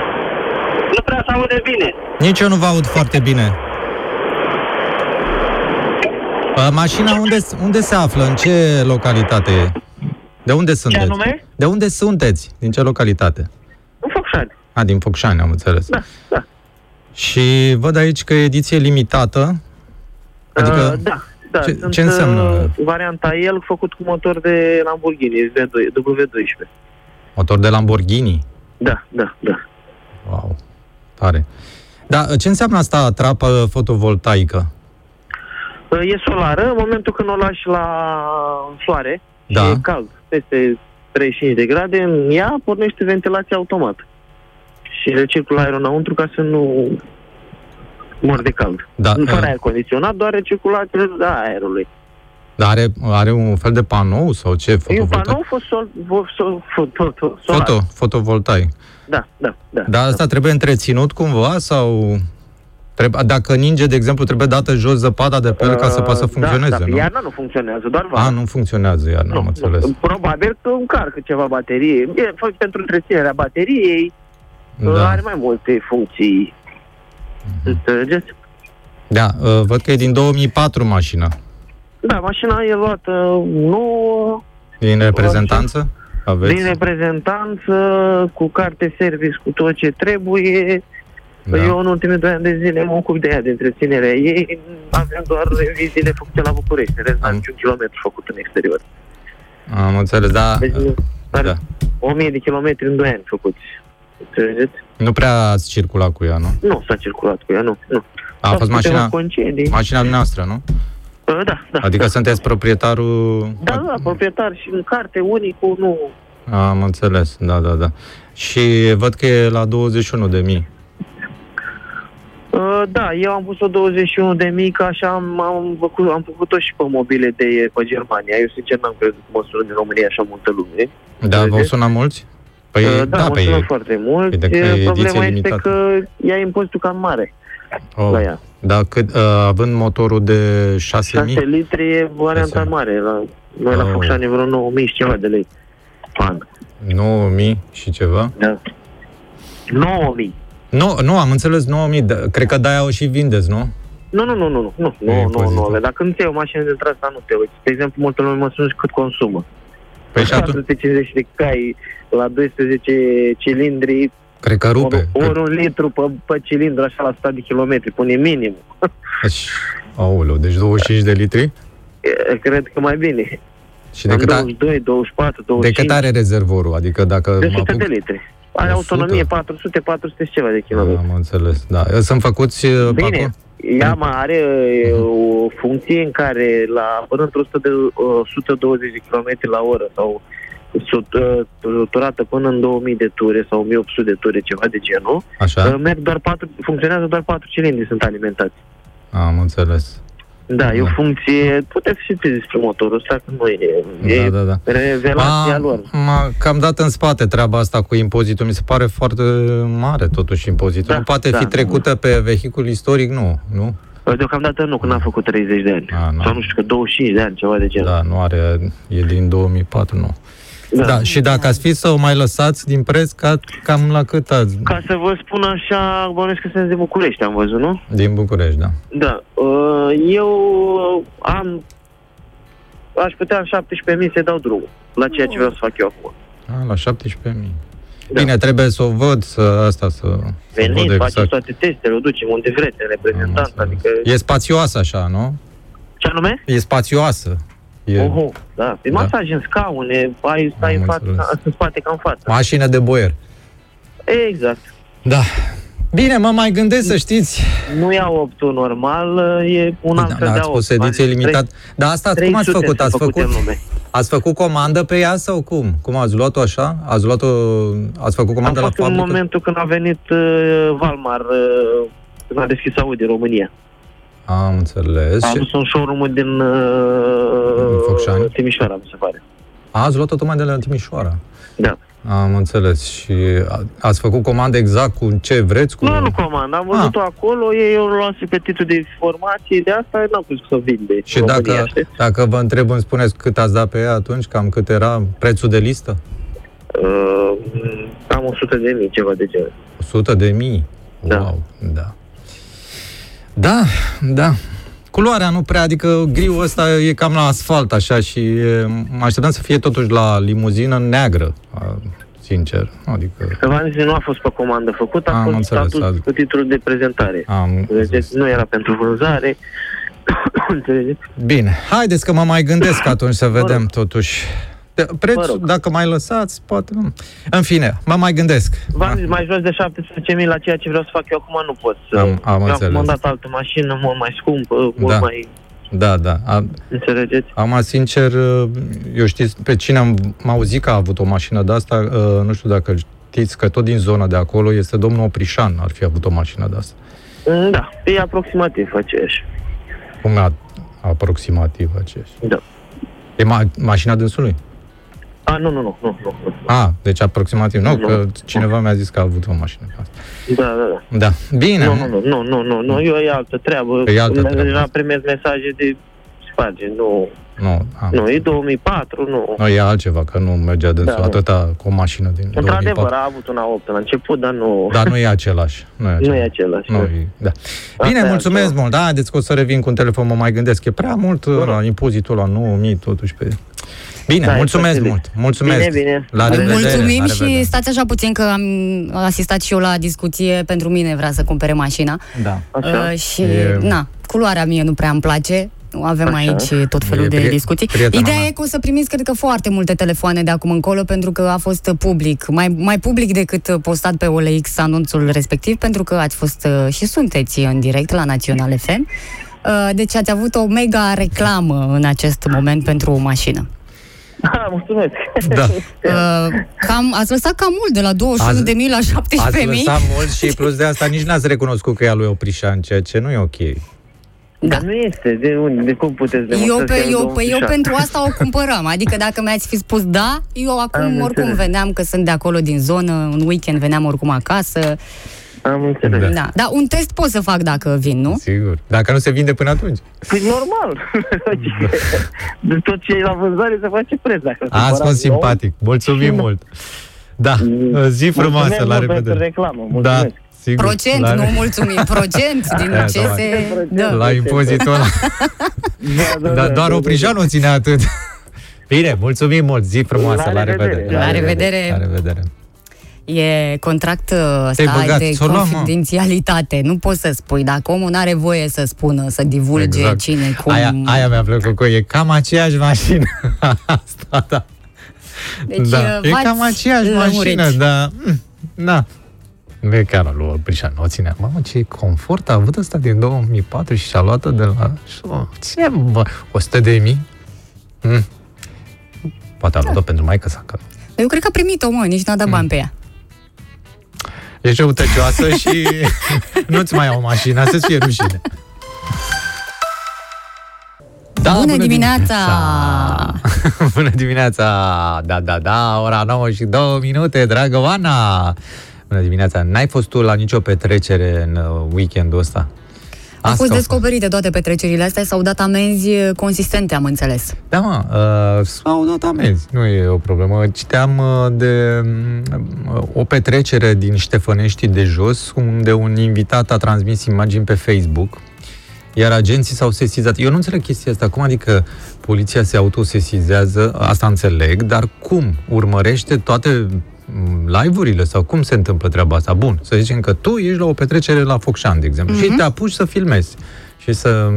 Nu prea se aude bine. Nici eu nu vă aud foarte bine. Mașina unde se află? În ce localitate e? De unde sunteți? De unde sunteți? Din ce localitate? În Focșani. Din Focșani, am înțeles. Da. Și văd aici că e ediție limitată. Adică... Da. Ce înseamnă? Varianta el făcut cu motor de Lamborghini, W12. Motor de Lamborghini? Da. Wow, tare. Dar ce înseamnă asta, trapă fotovoltaică? E solară, în momentul când o lași la soare, și e cald, peste 35 de grade, în ea pornește ventilația automată. Și recirculă aerul înăuntru ca să nu mor de cald. Fără aer condiționat, doar recirculația aerului. Dar are un fel de panou sau ce? Fotovoltaic? E un panou solar. Fotovoltaic. Da. Dar asta trebuie întreținut cumva sau... Dacă ninge, de exemplu, trebuie dată jos zăpada de pe el ca să poată să funcționeze, nu? Iarna nu funcționează, doar vara. Nu funcționează iarna, am înțeles. Probabil că încarcă ceva baterie. Pentru întreținerea bateriei are mai multe funcții. Înțelegeți? Văd că e din 2004 mașina. Da, mașina e luată nouă. Din reprezentanță? Aveți? Din reprezentanță, cu carte service, cu tot ce trebuie... Eu în ultimii 2 ani de zile mă ocup de ea, de întreținerea ei. Aveam doar reviziile făcute la București. Rest n-am niciun kilometru făcut în exterior. Am înțeles, da. Deci, 1000 de kilometri în 2 ani făcuți. Înțelegeți? Nu prea ați circulat cu ea, nu? Nu s-a circulat cu ea, nu. A fost mașina noastră, nu? Da. Adică sunteți proprietarul... Da, proprietar și în carte, unicul, nu... Am înțeles, da. Și văd că e la 21.000. Da, eu am pus-o 21.000, că așa am făcut-o și pe mobile pe Germania. Eu sincer n-am crezut că mă sună din România așa multă lume. Da, vă sună mulți? Păi, mă sună foarte mulți. Problema este că ea e impozitul cam mare la ea. Da, având motorul de 6.000? 6 litri e varianta mare. Noi la Focșani vreo 9.000 și ceva de lei. 9.000 și ceva? Da. 9.000. Nu, am înțeles 9.000, cred că de-aia o și vindeți, nu? Nu. Dacă nu ți iei o mașină dintre asta, nu te uiți. De exemplu, multă lume mă sună cât consumă. Păi 450 de cai la 12 cilindri. Cred că rupe. Ori un litru pe cilindru, așa la 100 de kilometri, pune minim. Aoleu, deci 25 de litri? Cred că mai bine. Și de cât 22, 24, 25. De cât are rezervorul? Adică dacă de 100 de litri. Are autonomie 400 ceva de kilometri. Am înțeles, da. Sunt făcuți... Bine, ea are o funcție în care până într-o 120 de km la oră sau turată până în 2000 de ture sau 1800 de ture, ceva de genul. Așa. Funcționează doar 4 cilindri, sunt alimentați. Am înțeles. Da, e o funcție... Puteți și știți despre motorul ăsta, că nu e revelația lor. M-a cam dat în spate treaba asta cu impozitul. Mi se pare foarte mare, totuși, impozitul. Nu poate fi trecută pe vehicul istoric, nu? Deocamdată nu, că n-a făcut 30 de ani. Sau nu știu, că 25 de ani, ceva de genul. Da, nu are... E din 2004, nu. Da, și dacă ați fi să o mai lăsați din preț, cam la cât ați... Ca să vă spun așa, bănuiesc că sunteți din București, am văzut, nu? Din București, da. Da. Eu aș putea în 17.000 să dau drumul la ceea ce vreau să fac eu acum. Ah, la 17.000. Da. Bine, trebuie să o văd, să veniți, faceți exact toate testele, o ducem unde vreți, reprezentant, adică... E spațioasă așa, nu? Ce anume? E spațioasă. E... Oho, da. E masaj în scaune, stai în spate ca în față. Mașină de boier. Exact. Da. Bine, mă mai gândesc, să știți. Nu iau 8-ul normal, e un alt fel de 8. Ați pus ediție limitată. Dar asta cum ați făcut? Ați făcut comandă pe ea sau cum? Cum ați luat-o așa? Ați făcut comandă la fabrică? Am făcut în momentul când a venit Valmar, când a deschis Audi în România. Am înțeles. A adus un showroom din Focșani. Timișoara, mi se pare. Ați luat-o tocmai de la Timișoara? Da. Am înțeles. Și ați făcut comandă exact cu ce vreți? Cu... Nu comandă. Am văzut-o acolo, ei o luase pe titlul de informații, de asta n-am putut să o vinde. Și dacă vă întreb, îmi spuneți cât ați dat pe ea atunci? Cam cât era prețul de listă? Cam 100.000, ceva de genul. 100.000? Da. Wow, da. Da. Culoarea nu prea, adică griul ăsta e cam la asfalt, așa, și mă așteptam să fie totuși la limuzină neagră, sincer. Adică... V-am zis, nu a fost pe comandă făcută, a fost statut cu titlul de prezentare. Nu era pentru vânzare. Bine, haideți că mă mai gândesc atunci să vedem totuși. Prețul, dacă mai lăsați, poate nu. În fine, mă mai gândesc. V-am zis, mai jos de 17.000 la ceea ce vreau să fac eu acum, nu pot să... Am comandat altă mașină, mult mai scumpă, mult mai... Da. Înțelegeți? Am, sincer, eu știți pe cine am auzit că a avut o mașină de-asta, nu știu dacă știți că tot din zona de acolo este domnul Oprișan, ar fi avut o mașină de-asta. Da, e aproximativ aceeași. Cum aproximativ aceeași? Da. E mașina dânsului? Nu. Deci aproximativ, nu, că cineva mi-a zis că a avut o mașină pe asta. Da. Bine. Nu, eu e altă treabă. Deja primez mesaje de sparge, nu, e 2004, nu. Nu, e altceva, că nu mergea dânsul atâta cu o mașină din 2004. Într-adevăr, a avut una 8 la început, dar nu... Dar nu e același. Nu e același. Bine, mulțumesc mult, da, haideți că o să revin cu un telefon, mă mai gândesc, e prea mult la impozitul la 9.000, totuși pe... Bine, mulțumesc mult. Mulțumesc. Bine. La revedere. Mulțumim și stați așa puțin că am asistat și eu la discuție. Pentru mine vrea să cumpere mașina. Da. Și culoarea mie nu prea îmi place. Avem aici tot felul de discuții. Ideea e că o să primiți, cred că, foarte multe telefoane de acum încolo, pentru că a fost public, mai public decât postat pe OLX anunțul respectiv, pentru că ați fost și sunteți în direct la Național FM. Deci ați avut o mega reclamă în acest moment pentru o mașină. Mulțumesc. Da. Ați lăsat cam mult, de la 21.000 la 17.000. Ați lăsat mult și plus de asta nici n-ați recunoscut că e a lui Oprișan, ceea ce nu e ok. Da. Nu este, de cum puteți demonstra? Eu pentru asta o cumpăram. Adică dacă mi-ați fi spus da, eu acum veneam, că sunt de acolo din zonă, în weekend veneam oricum acasă. Am înțeles. Da. Dar un test pot să fac dacă vin, nu? Sigur. Dacă nu se vinde până atunci. Păi normal. De tot ce e la vânzare se face preț. Ați fost simpatic. Mulțumim mult. Da. Zi frumoasă. La revedere. Reclamă. Mulțumesc. Da. Sigur, procent, nu mulțumim, procent din ce se... La impozitul ăla. Dar doar Oprișan o ține atât. Bine, mulțumim mult. Zi frumoasă. La revedere. La revedere. La revedere. E contract ăsta de confidențialitate. Nu poți să spui. Dacă omul n-are voie să spună, să divulge cine, cum... Aia mi-a plăcut, că e cam aceeași mașină. Asta, da. Deci, e cam aceeași mașină, dar... Da. Nu e chiar lui Oprișan, nu o ținea. Mamă, ce confort a avut ăsta din 2004 și și-a luat-o de la... Ce, bă? 100.000? Poate a luat-o pentru maică sa, că... Eu cred că a primit-o, mă, nici n-a dat bani pe ea. Ești răutăcioasă și nu-ți mai iau mașina, să-ți fie rușine. Da, bună dimineața! Bună dimineața! Da, ora 9:02, dragă Oana! Bună dimineața! N-ai fost tu la nicio petrecere în weekendul ăsta? Au fost descoperite toate petrecerile astea, s-au dat amenzi consistente, am înțeles. Da, s-au dat amenzi, nu e o problemă. Citeam de o petrecere din Ștefănești de Jos, unde un invitat a transmis imagini pe Facebook iar agenții s-au sesizat. Eu nu înțeleg chestia asta. Cum adică poliția se autosesizează? Asta înțeleg, dar cum? Urmărește toate live-urile sau cum se întâmplă treaba asta? Bun, să zicem că tu ești la o petrecere la Focșani, de exemplu, și te apuci să filmezi și să,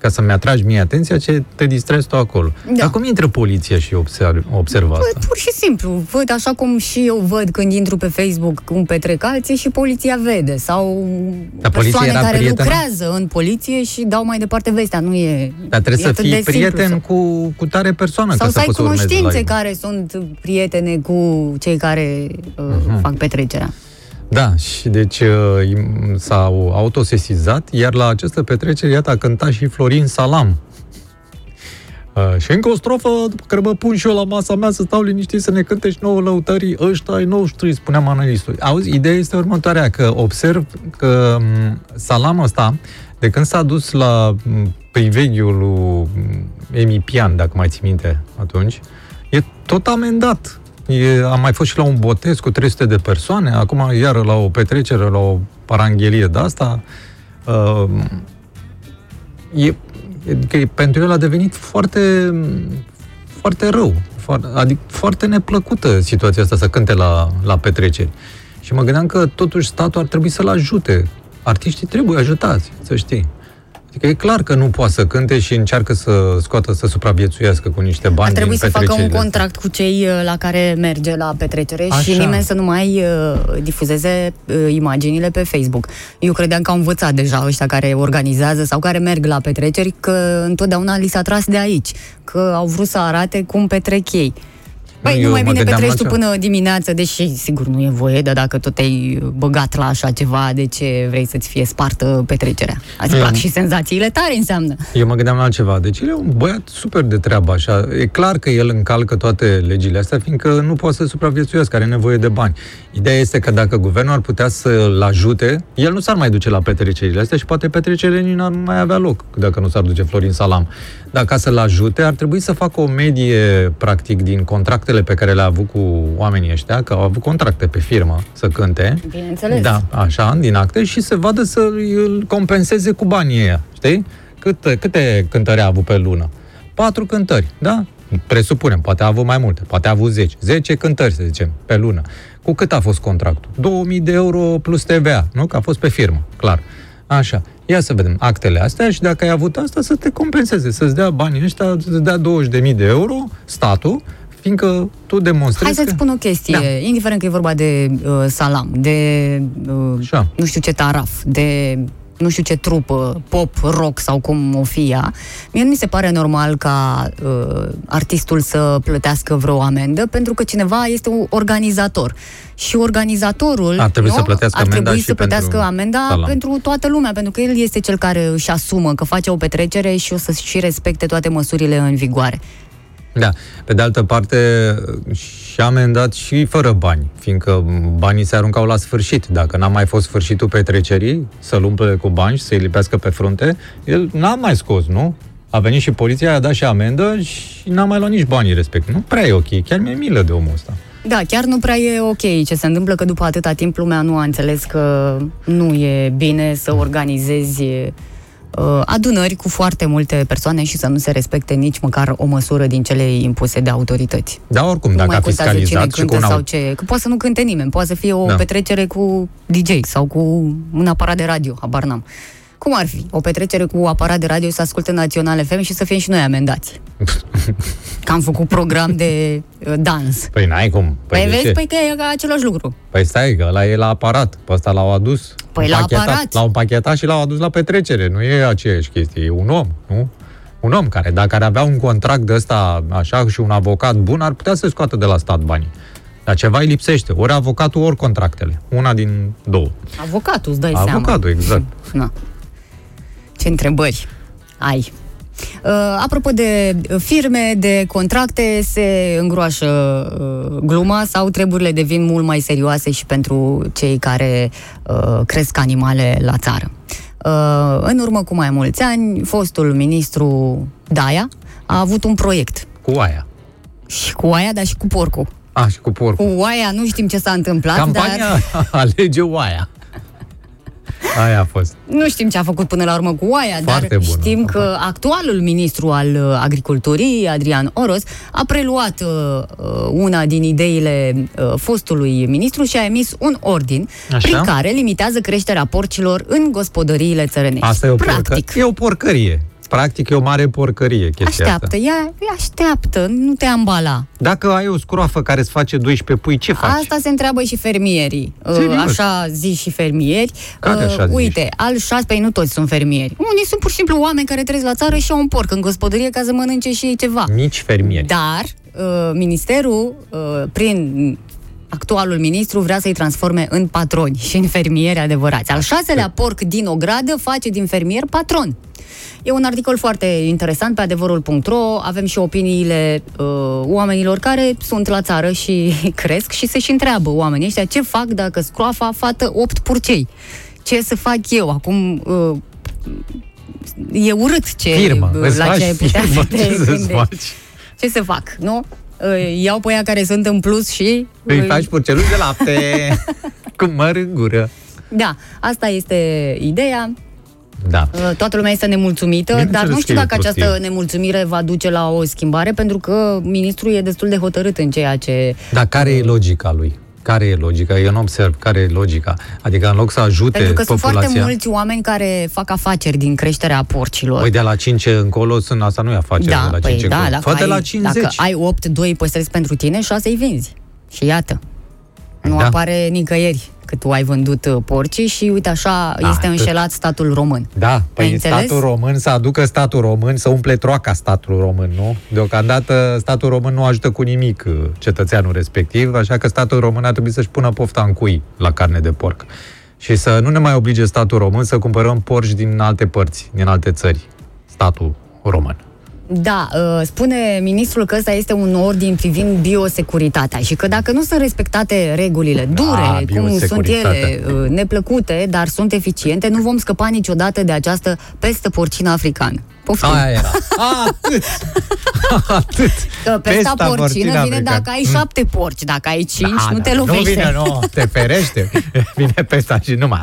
ca să-mi atragi mie atenția ce te distrezi tu acolo. Da. Dar cum intră poliția și observă asta? Pur și simplu. Văd așa cum și eu văd când intru pe Facebook cum petrec alții și poliția vede. Sau da, persoane care lucrează în poliție și dau mai departe vestea. Nu e, dar trebuie să fii prieten simplu, cu tare persoană. Sau să ai cunoștințe care sunt prietene cu cei care fac petrecerea. Da, și deci s-au autosesizat, iar la această petrecere, iată, a cântat și Florin Salam. Și încă o strofă, că mă pun și eu la masa mea să stau liniștit, să ne cânte și nouă lăutării ăștia-i noștri, spuneam analistul. Auzi, ideea este următoarea, că observ că Salam ăsta, de când s-a dus la priveghiul lui Emipian, dacă mai ții minte atunci, e tot amendat. Am mai fost și la un botez cu 300 de persoane, acum iară la o petrecere, la o paranghelie de asta. Pentru el a devenit foarte, foarte rău, adică foarte neplăcută situația asta să cânte la petreceri. Și mă gândeam că totuși statul ar trebui să-l ajute. Artiștii trebuie ajutați, să știi. Adică e clar că nu poate să cânte și încearcă să scoată, să supraviețuiască cu niște bani. Ar trebui să facă un contract cu cei la care merge la petrecere. Așa. Și nimeni să nu mai difuzeze imaginile pe Facebook. Eu credeam că au învățat deja ăștia care organizează sau care merg la petreceri că întotdeauna li s-a tras de aici, că au vrut să arate cum petrec ei. Păi nu mai bine petreci tu până dimineață, deși sigur nu e voie, dar dacă tot te-ai băgat la așa ceva, de ce vrei să-ți fie spartă petrecerea? Ați plac și senzațiile tare înseamnă. Eu mă gândeam la altceva. Deci el e un băiat super de treabă așa. E clar că el încalcă toate legile astea, fiindcă nu poate să supraviețuiască, are nevoie de bani. Ideea este că dacă guvernul ar putea să-l ajute, el nu s-ar mai duce la petrecerile astea și poate petrecerile nici n-ar mai avea loc, dacă nu s-ar duce Florin Salam. Dar ca să-l ajute, ar trebui să facă o medie, practic, din contractele pe care le-a avut cu oamenii ăștia, că au avut contracte pe firmă să cânte. Bineînțeles. Da, așa, din acte, și se vadă să îl compenseze cu banii ăia, știi? Câte cântări a avut pe lună? 4 cântări, da? Presupunem, poate a avut mai multe, poate a avut 10. 10 cântări, să zicem, pe lună. Cu cât a fost contractul? 2000 de euro plus TVA, nu? Că a fost pe firmă, clar. Așa. Ia să vedem actele astea și dacă ai avut asta, să te compenseze, să-ți dea banii ăștia, să-ți dea 20.000 de euro statul, fiindcă tu demonstrezi. Hai să-ți spun o chestie, da, indiferent că e vorba de Salam, de nu știu ce taraf, de nu știu ce trupă, pop, rock sau cum o fi ea, mie nu mi se pare normal ca artistul să plătească vreo amendă, pentru că cineva este un organizator. Și organizatorul ar trebui să plătească amenda pentru toată lumea, pentru că el este cel care își asumă că face o petrecere și o să și respecte toate măsurile în vigoare. Da. Pe de altă parte, și-a amendat și fără bani, fiindcă banii se aruncau la sfârșit. Dacă n-a mai fost sfârșitul petrecerii, să-l umple cu bani și să-i lipească pe frunte, el n-a mai scos, nu? A venit și poliția, a dat și amendă și n-a mai luat nici banii respectiv. Nu prea e ok, chiar mi-e milă de omul ăsta. Da, chiar nu prea e ok ce se întâmplă, că după atâta timp lumea nu a înțeles că nu e bine să organizezi adunări cu foarte multe persoane și să nu se respecte nici măcar o măsură din cele impuse de autorități. Da, oricum, nu dacă a fiscalizat și cu un alt... Că poate să nu cânte nimeni, poate să fie o petrecere cu DJ sau cu un aparat de radio, habar n-am. Cum ar fi? O petrecere cu aparat de radio să asculte Național FM și să fim și noi amendați. Că am făcut program de dans. Păi n-ai cum. Păi vezi, ce? Păi că e același lucru. Păi stai, că ăla e la aparat. Pe ăsta l-au adus. Păi la aparat. L-au împachetat și l-au adus la petrecere. Nu e aceeași chestie. E un om, nu? Un om care, dacă ar avea un contract de ăsta așa și un avocat bun, ar putea să scoată de la stat banii. Dar ceva îi lipsește. Ori avocatul, ori contractele. Una din două. Avocatul, îți dai seama. Avocatul, exact. Na. Ce întrebări ai? Apropo de firme, de contracte, se îngroașă gluma sau treburile devin mult mai serioase și pentru cei care cresc animale la țară. În urmă cu mai mulți ani, fostul ministru Daia a avut un proiect. Cu aia. Și cu aia, dar și cu porcul. A, și cu porcul. Cu aia nu știm ce s-a întâmplat. Campania dar... alege oaia. Aia a fost. Nu știm ce a făcut până la urmă cu oaia, foarte dar bună. Știm că actualul ministru al agriculturii, Adrian Oros, a preluat una din ideile fostului ministru și a emis un ordin prin care limitează creșterea porcilor în gospodăriile țărănești. Asta e o practic. E o porcărie. Practic e o mare porcărie chestia asta. Așteaptă, nu te ambala. Dacă ai o scroafă care îți face 12 pui, ce faci? Asta se întreabă și fermierii. Așa zici și fermieri. Uite, al 6, nu toți sunt fermieri. Unii sunt pur și simplu oameni care trăiesc la țară și au un porc în gospodărie ca să mănânce și ei ceva. Nici fermieri. Dar ministerul, prin actualul ministru, vrea să-i transforme în patroni și în fermieri adevărați. Al 6-lea porc din ogradă face din fermier patron. E un articol foarte interesant pe adevărul.ro. Avem și opiniile oamenilor care sunt la țară și cresc și se și întreabă oamenii ăștia ce fac dacă scroafa fată 8 purcei. Ce să fac eu? Acum e urât ce firma, la ce ai putea firma, ce să fac, nu? Iau pe aia care sunt în plus și îi faci purceluși de lapte cu măr în gură. Da, asta este ideea. Da. Toată lumea este nemulțumită, dar nu știu dacă această nemulțumire va duce la o schimbare, pentru că ministrul e destul de hotărât în ceea ce... Dar care e logica lui? Care e logica? Eu nu observ care e logica. Adică în loc să ajute populația... Pentru că populația... sunt foarte mulți oameni care fac afaceri din creșterea porcilor. Păi de la 5 încolo sunt, asta nu e afacere. Da, de la 5 încolo. Da, fă de la 50. Dacă ai 8, 2 îi păstrezi pentru tine, 6 îi vinzi. Și iată. Nu apare nicăieri că tu ai vândut porcii și uite așa este înșelat statul român. Da, păi statul român, să aducă statul român, să umple troaca statul român, nu? Deocamdată statul român nu ajută cu nimic cetățeanul respectiv, așa că statul român ar trebui să-și pună pofta în cui la carne de porc. Și să nu ne mai oblige statul român să cumpărăm porci din alte părți, din alte țări. Statul român. Da, spune ministrul că ăsta este un ordin privind biosecuritatea și că dacă nu sunt respectate regulile dure, cum sunt ele, neplăcute, dar sunt eficiente, nu vom scăpa niciodată de această pestă porcină africană. Poftim. Aia era. Atât. Pesta porcină vine dacă ai 7 porci, dacă ai 5, nu te lovește. Nu vine, nu, te ferește. Vine pesta și numai,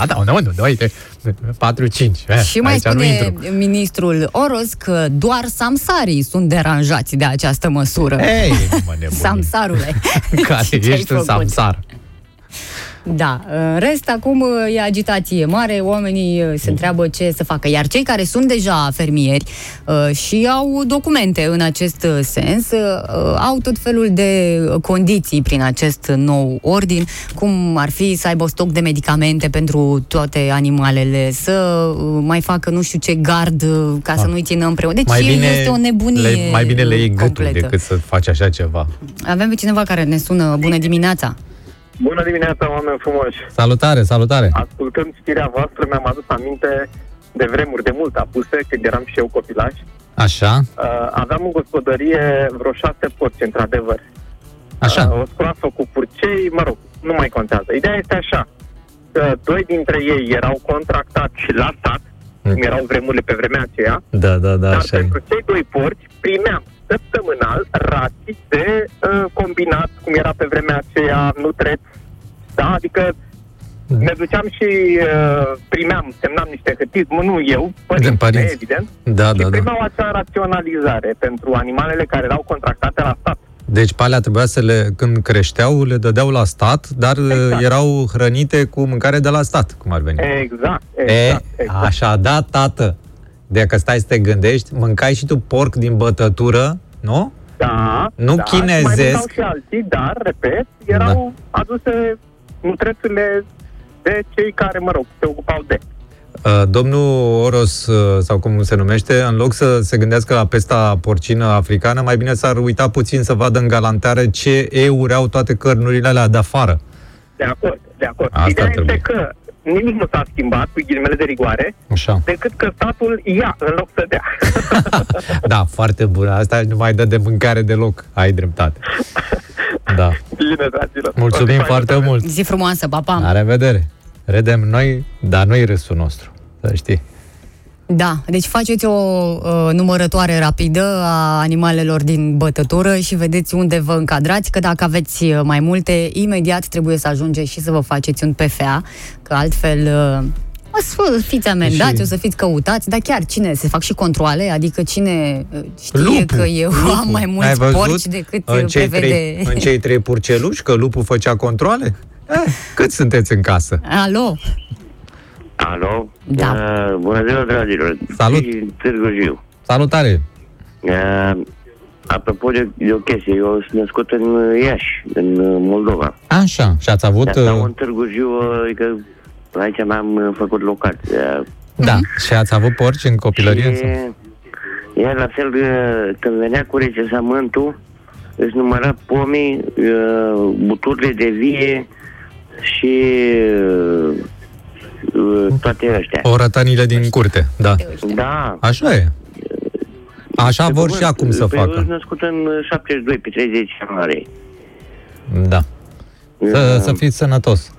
4, 5. Și mai spune ministrul Oros că doar samsarii sunt deranjați de această măsură. Ei, mă nebuni. Samsarule. Care ești un samsar. Da, în rest, acum e agitație mare, oamenii se întreabă ce să facă. Iar cei care sunt deja fermieri și au documente în acest sens, au tot felul de condiții prin acest nou ordin, cum ar fi să aibă stoc de medicamente pentru toate animalele, să mai facă nu știu ce gard ca să nu-i țină împreună. Deci este o nebunie completă. Mai bine le iei gâtul decât să faci așa ceva. Avem pe cineva care ne sună. Bună dimineața! Bună dimineața, oameni frumoși! Salutare, salutare! Ascultând știrea voastră, mi-am adus aminte de vremuri de mult apuse, când eram și eu copilaș. Așa? Aveam în gospodărie vreo 6 porci, într-adevăr. Așa? O scroafă cu purcei, mă rog, nu mai contează. Ideea este așa, că 2 dintre ei erau contractați și la stat, cum erau vremurile pe vremea aceea, da, dar pentru cei 2 porci primeam săptămânal rații de combinat, cum era pe vremea aceea, nutreț. Da? Adică ne duceam și primeam, semnam niște hârtii, nu eu, părinții, evident, și primeau acea raționalizare pentru animalele care erau contractate la stat. Deci pe alea trebuia să le, când creșteau, le dădeau la stat, dar erau hrănite cu mâncare de la stat, cum ar veni. Exact. Așa, da, tată. Dacă stai să te gândești, mâncai și tu porc din bătătură, nu? Da, chinezesc. Mai mâncau și alții, dar, repet, erau aduse nutrețurile de cei care, mă rog, se ocupau de. Domnul Oros, sau cum se numește, în loc să se gândească la pesta porcină africană, mai bine s-ar uita puțin să vadă în galanteare ce euri au toate cărnurile alea de afară. De acord. Asta ideea trebuie. Este că nimic nu s-a schimbat, cu ghilimele de rigoare, decât că statul ia în loc să dea. Da, foarte bun. Asta nu mai dă de mâncare deloc. Ai dreptate. Da. Bine, dragilor. Mulțumim foarte mult. Zi frumoasă, papa. La revedere. Redem noi, dar nu-i râsul nostru. Să știi. Da, deci faceți o numărătoare rapidă a animalelor din bătătură și vedeți unde vă încadrați, că dacă aveți mai multe, imediat trebuie să ajungeți și să vă faceți un PFA, că altfel O să fiți amendați, și... o să fiți căutați, dar chiar cine? Se fac și controale? Adică cine știe că eu am mai mulți porci decât prevede? În cei trei purceluși, că lupul făcea controale? Cât sunteți în casă? Alo? Alo? Da. Bună ziua, dragilor! Salut! Târgu Jiu! Salutare! Apropo de o chestie, eu sunt născut în Iași, în Moldova. Așa, și ați avut... Stau în Târgu Jiu, adică aici m-am făcut locat. Da, și ați avut porci în copilărie? Și... Iar la fel, când venea cu rece sământul, își număra pomii, buturile de vie și... toate ăștia. Orătănile din curte, da. Da. Așa e. Așa pe vor moment, și acum să facă. Eu sunt născut în 72, pe 30 ianuarie. Da. Să fiți sănătos.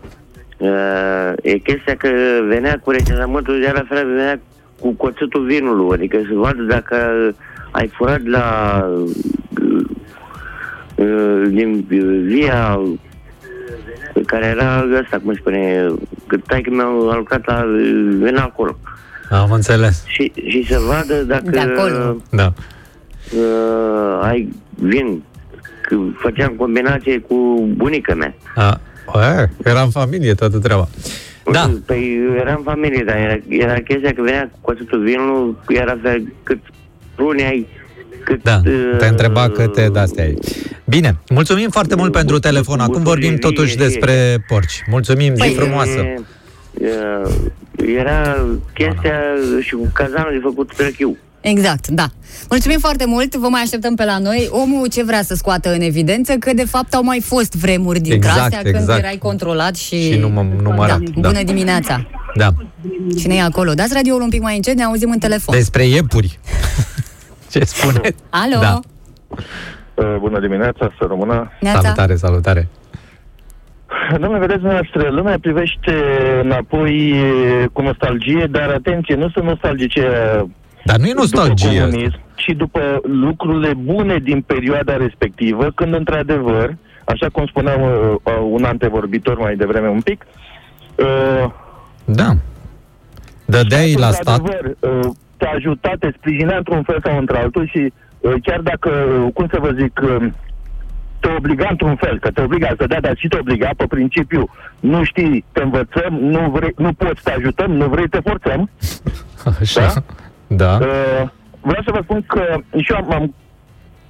E chestia că venea cu rețezământul, de la fel venea cu coțetul vinului. Adică se vadă dacă ai furat la din via care era ăsta, cum spune, că taică mi-au alocat la vena acolo. Am înțeles. Și să vadă dacă da. Ai vin, că făceam combinație cu bunica mea. Eram familie, toată treaba. Da. Păi eram familie, dar era chestia că venea cu atâtul vinul, era cât prune ai. Da, te întreba câte de-astea ai. Bine, mulțumim foarte mult pentru telefon. Acum vorbim totuși despre porci. Mulțumim, zi frumoasă. Era chestia și cu cazanul de făcut trăchiu. Exact, da. Mulțumim foarte mult, vă mai așteptăm pe la noi. Omul ce vrea să scoată în evidență că de fapt au mai fost vremuri din exact. Când erai controlat și numărat. Da. Bună dimineața. Da. Cine e acolo? Dați radioul un pic mai încet, ne auzim în telefon. Despre iepuri. Ce spuneți? Alo! Da. Bună dimineața, să rămână! Salutare, salutare! Dom'le, vedeți noastră, lumea privește înapoi cu nostalgie, dar atenție, nu sunt nostalgice. Dar nu e nostalgie. Și după lucrurile bune din perioada respectivă, când într-adevăr, așa cum spuneam un antevorbitor mai devreme un pic, da, dădeai la stat... te ajuta, te sprijinea într-un fel sau într-altul și chiar dacă, cum să vă zic, te obliga într-un fel, că te obliga să dea, dar și te obliga pe principiu, nu știi, te învățăm, nu poți, te ajutăm, nu vrei, te forțăm. Așa, da. Vreau să vă spun că și eu am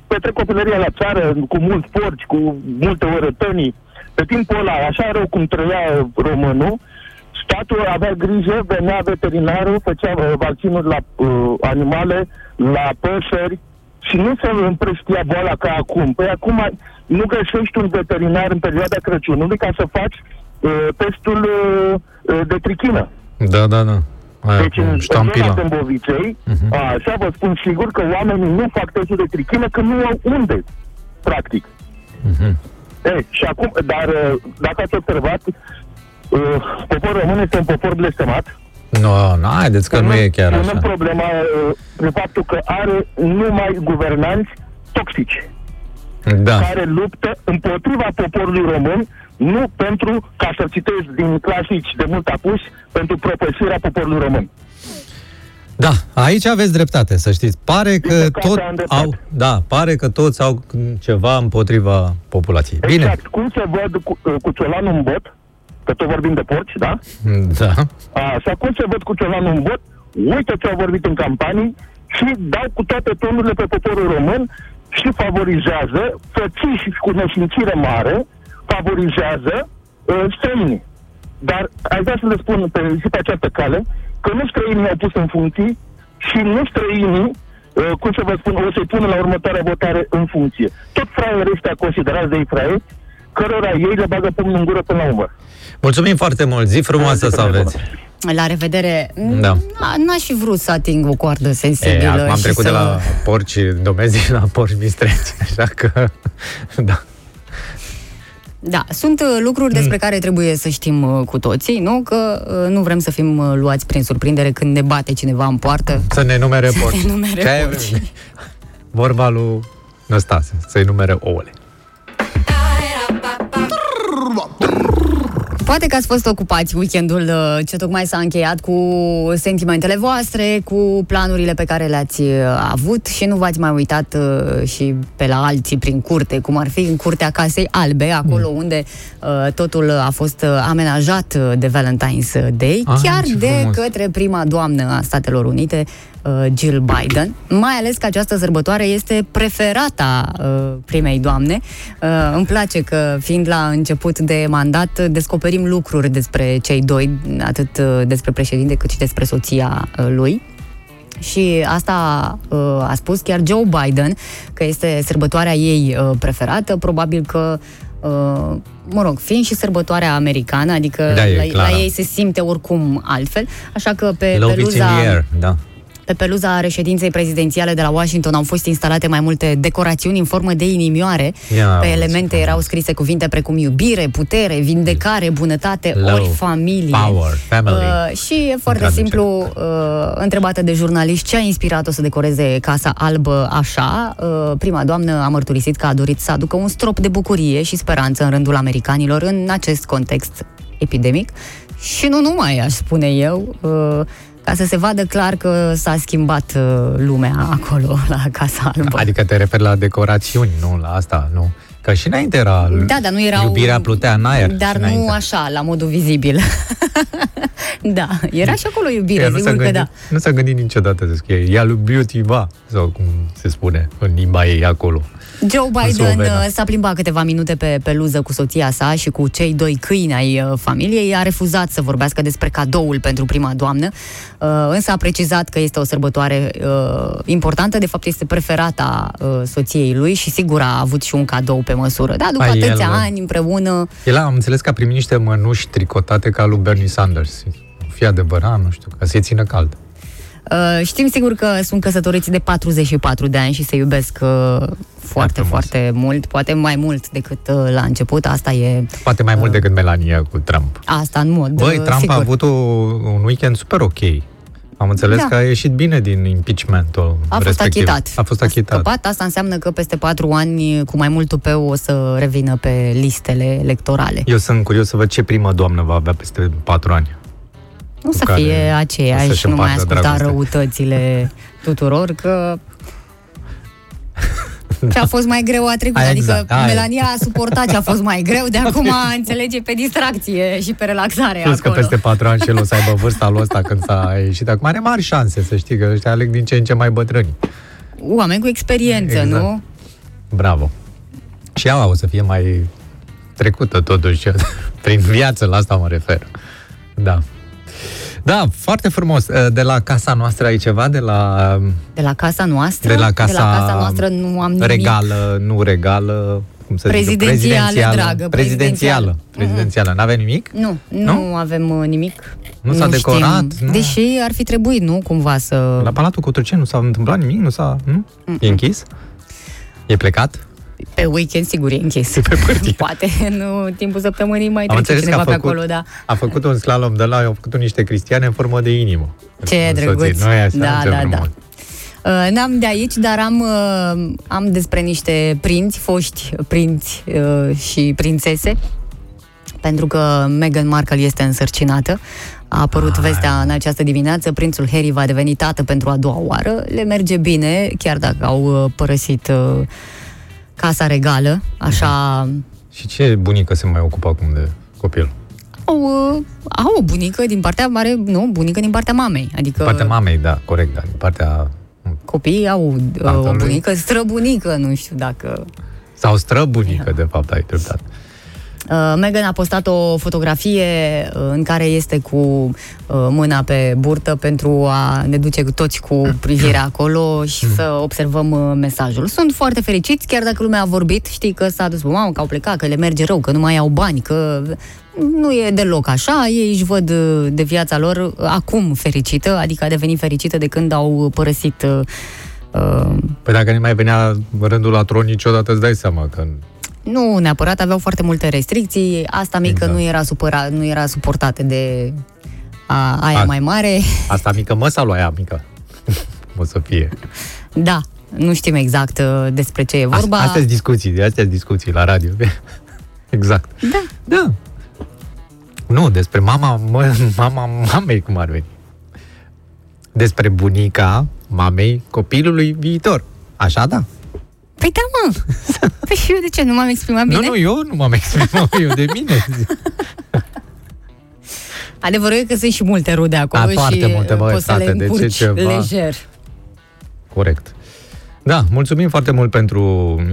petrec copilăria la țară, cu mulți porci, cu multe orătănii. Pe timpul ăla, așa rău cum trăia românul, statul avea grijă, venea veterinarul, făcea vaccinuri la animale, la păsări și nu se împrăștia boala ca acum. Păi acum nu găsești un veterinar în perioada Crăciunului ca să faci testul de trichină. Da, da, da. Aia, deci în zona Tâmboviței, așa vă spun sigur că oamenii nu fac testul de trichină că nu au unde, practic. Și acum, dar dacă ați observat, poporul român este un popor blestemat. Nu, haideți că nu e chiar așa. Nu e problema prin faptul că are numai guvernanți toxici, da, care luptă împotriva poporului român, nu pentru, ca să citez din clasici de mult apuși, pentru propășirea poporului român. Da, aici aveți dreptate, să știți. Pare că toți au ceva împotriva populației. Exact. Bine. Cum se văd cu ciolanul în bot, că tot vorbim de porci, da? Da. Așa, cum se văd cu ciolanul în bot, uite ce au vorbit în campanii și dau cu toate tonurile pe poporul român și favorizează, fățiși cu neșincire mare, favorizează străinii. Dar aș vrea să le spun și pe această cale că nu străinii au pus în funcții și nu străinii, cum să vă spun, o să-i pun la următoarea votare în funcție. Tot fraierii ăștia considerați de ei, cărora ei le bagă pumnul în gură până la umăr. Mulțumim foarte mult, zi frumoasă să aveți. La revedere. Da. N-aș fi vrut să ating o coardă sensibilă. Am trecut de la porci domezi la porci mistreți, așa că da. Da, sunt lucruri despre care trebuie să știm cu toții, nu? Că nu vrem să fim luați prin surprindere când ne bate cineva în poartă. Să ne numere porci. Vorba lui Năstase, să-i numere ouăle. Poate că ați fost ocupați weekendul ce tocmai s-a încheiat cu sentimentele voastre, cu planurile pe care le-ați avut și nu v-ați mai uitat și pe la alții prin curte, cum ar fi în curtea Casei Albe, acolo unde totul a fost amenajat de Valentine's Day, chiar de către prima doamnă a Statelor Unite, Jill Biden, mai ales că această sărbătoare este preferata primei doamne. Îmi place că, fiind la început de mandat, descoperim lucruri despre cei doi, atât despre președinte cât și despre soția lui. Și asta a spus chiar Joe Biden, că este sărbătoarea ei preferată, probabil că mă rog, fiind și sărbătoarea americană, adică da, la ei se simte oricum altfel, așa că pe peluza reședinței prezidențiale de la Washington au fost instalate mai multe decorațiuni în formă de inimioare. Pe elemente erau scrise cuvinte precum iubire, putere, vindecare, bunătate, ori familie. Și e foarte simplu, întrebată de jurnaliști ce a inspirat-o să decoreze Casa Albă așa, prima doamnă a mărturisit că a dorit să aducă un strop de bucurie și speranță în rândul americanilor în acest context epidemic. Și nu numai, aș spune eu, ca să se vadă clar că s-a schimbat lumea acolo, la Casa Albă. Adică te referi la decorațiuni, nu la asta, nu? Că și înainte era, da, dar nu erau, iubirea plutea în aer. Dar nu așa, la modul vizibil. Da, era și acolo iubire, sigur că da. Nu s-a gândit niciodată că ea lui beauty va, sau cum se spune în limba ei acolo. Joe Biden s-a plimbat câteva minute pe peluză cu soția sa și cu cei doi câini ai familiei. A refuzat să vorbească despre cadoul pentru prima doamnă, însă a precizat că este o sărbătoare importantă. De fapt, este preferata soției lui și sigur a avut și un cadou pe măsură. Da, după atâția ani împreună... El am înțeles că a primit niște mănuși tricotate ca lui Bernie Sanders. Fie adevărat, nu știu, ca să-i țină cald. Știm sigur că sunt căsătoriți de 44 de ani și se iubesc foarte, foarte mult, poate mai mult decât la început, asta e... Poate mai mult decât Melania cu Trump. Asta în mod sigur. Trump a avut un weekend super ok. Am înțeles că a ieșit bine din impeachmentul respectiv. A fost achitat. Scăpat, asta înseamnă că peste 4 ani, cu mai mult tupeu, o să revină pe listele electorale. Eu sunt curios să văd ce prima doamnă va avea peste 4 ani. Nu să fie aceeași și nu mai asculta răutățile tuturor, că ce-a fost mai greu a trecut. Adică Melania a suportat ce-a fost mai greu, de acum înțelege pe distracție și pe relaxare. Plus acolo. Că peste 4 ani și el o să aibă vârsta lui ăsta când s-a ieșit. Acum are mari șanse, să știi, că ăștia aleg din ce în ce mai bătrâni. Oameni cu experiență, exact. Nu? Bravo. Și ea o să fie mai trecută totuși prin viață, la asta mă refer. Da. Da, foarte frumos. De la casa noastră ai ceva? De la casa noastră? De la casa noastră nu am nimic. Regală, nu regală, cum să zic? Prezidențială, dragă. Prezidențială. N-avem nimic? Nu avem nimic. Nu s-a decorat? Nu. Deși ar fi trebuit, nu? Cumva să... La Palatul Cotroceni nu s-a întâmplat nimic? Nu? E închis? E plecat? Pe weekend, sigur, e închis. Poate în timpul săptămânii mai trece cineva pe acolo, da. A făcut un slalom de la, au făcut niște cristiane în formă de inimă. Ce drăguț! Da. N-am de aici, dar am despre niște foști prinți și prințese, pentru că Meghan Markle este însărcinată. A apărut vestea în această dimineață, prințul Harry va deveni tată pentru a doua oară. Le merge bine, chiar dacă au părăsit... Casa regală, așa... Și ce bunică se mai ocupă acum de copil? Au o bunică din partea mare, nu, bunică din partea mamei. Adică... Din partea mamei, da, corect, da, din partea... Copiii au o bunică, străbunică, nu știu dacă... Sau străbunică, de fapt, ai dreptate. Meghan a postat o fotografie în care este cu mâna pe burtă pentru a ne duce toți cu privirea acolo și să observăm mesajul. Sunt foarte fericiți, chiar dacă lumea a vorbit, știi că s-a dus, mamă, că au plecat, că le merge rău, că nu mai au bani, că nu e deloc așa, ei își văd de viața lor acum fericită, adică a devenit fericită de când au părăsit... Păi dacă nu mai venea rândul la tron niciodată, îți dai seama că... Nu neapărat, aveau foarte multe restricții. Asta mică nu era suportată de aia mai mare. Asta mică sau aia mică? O să fie. Da, nu știm exact despre ce e vorba. Astea-s discuții la radio. Exact. Da. Nu, despre mama mamei, cum ar veni. Despre bunica mamei copilului viitor. Așa, da? Păi da, mă. Păi și eu de ce? Nu m-am exprimat bine? Nu, eu nu m-am exprimat, eu de mine. Adevărul e că sunt și multe rude acolo, da, foarte și multe, poți să le împurci lejer. Corect. Da, mulțumim foarte mult pentru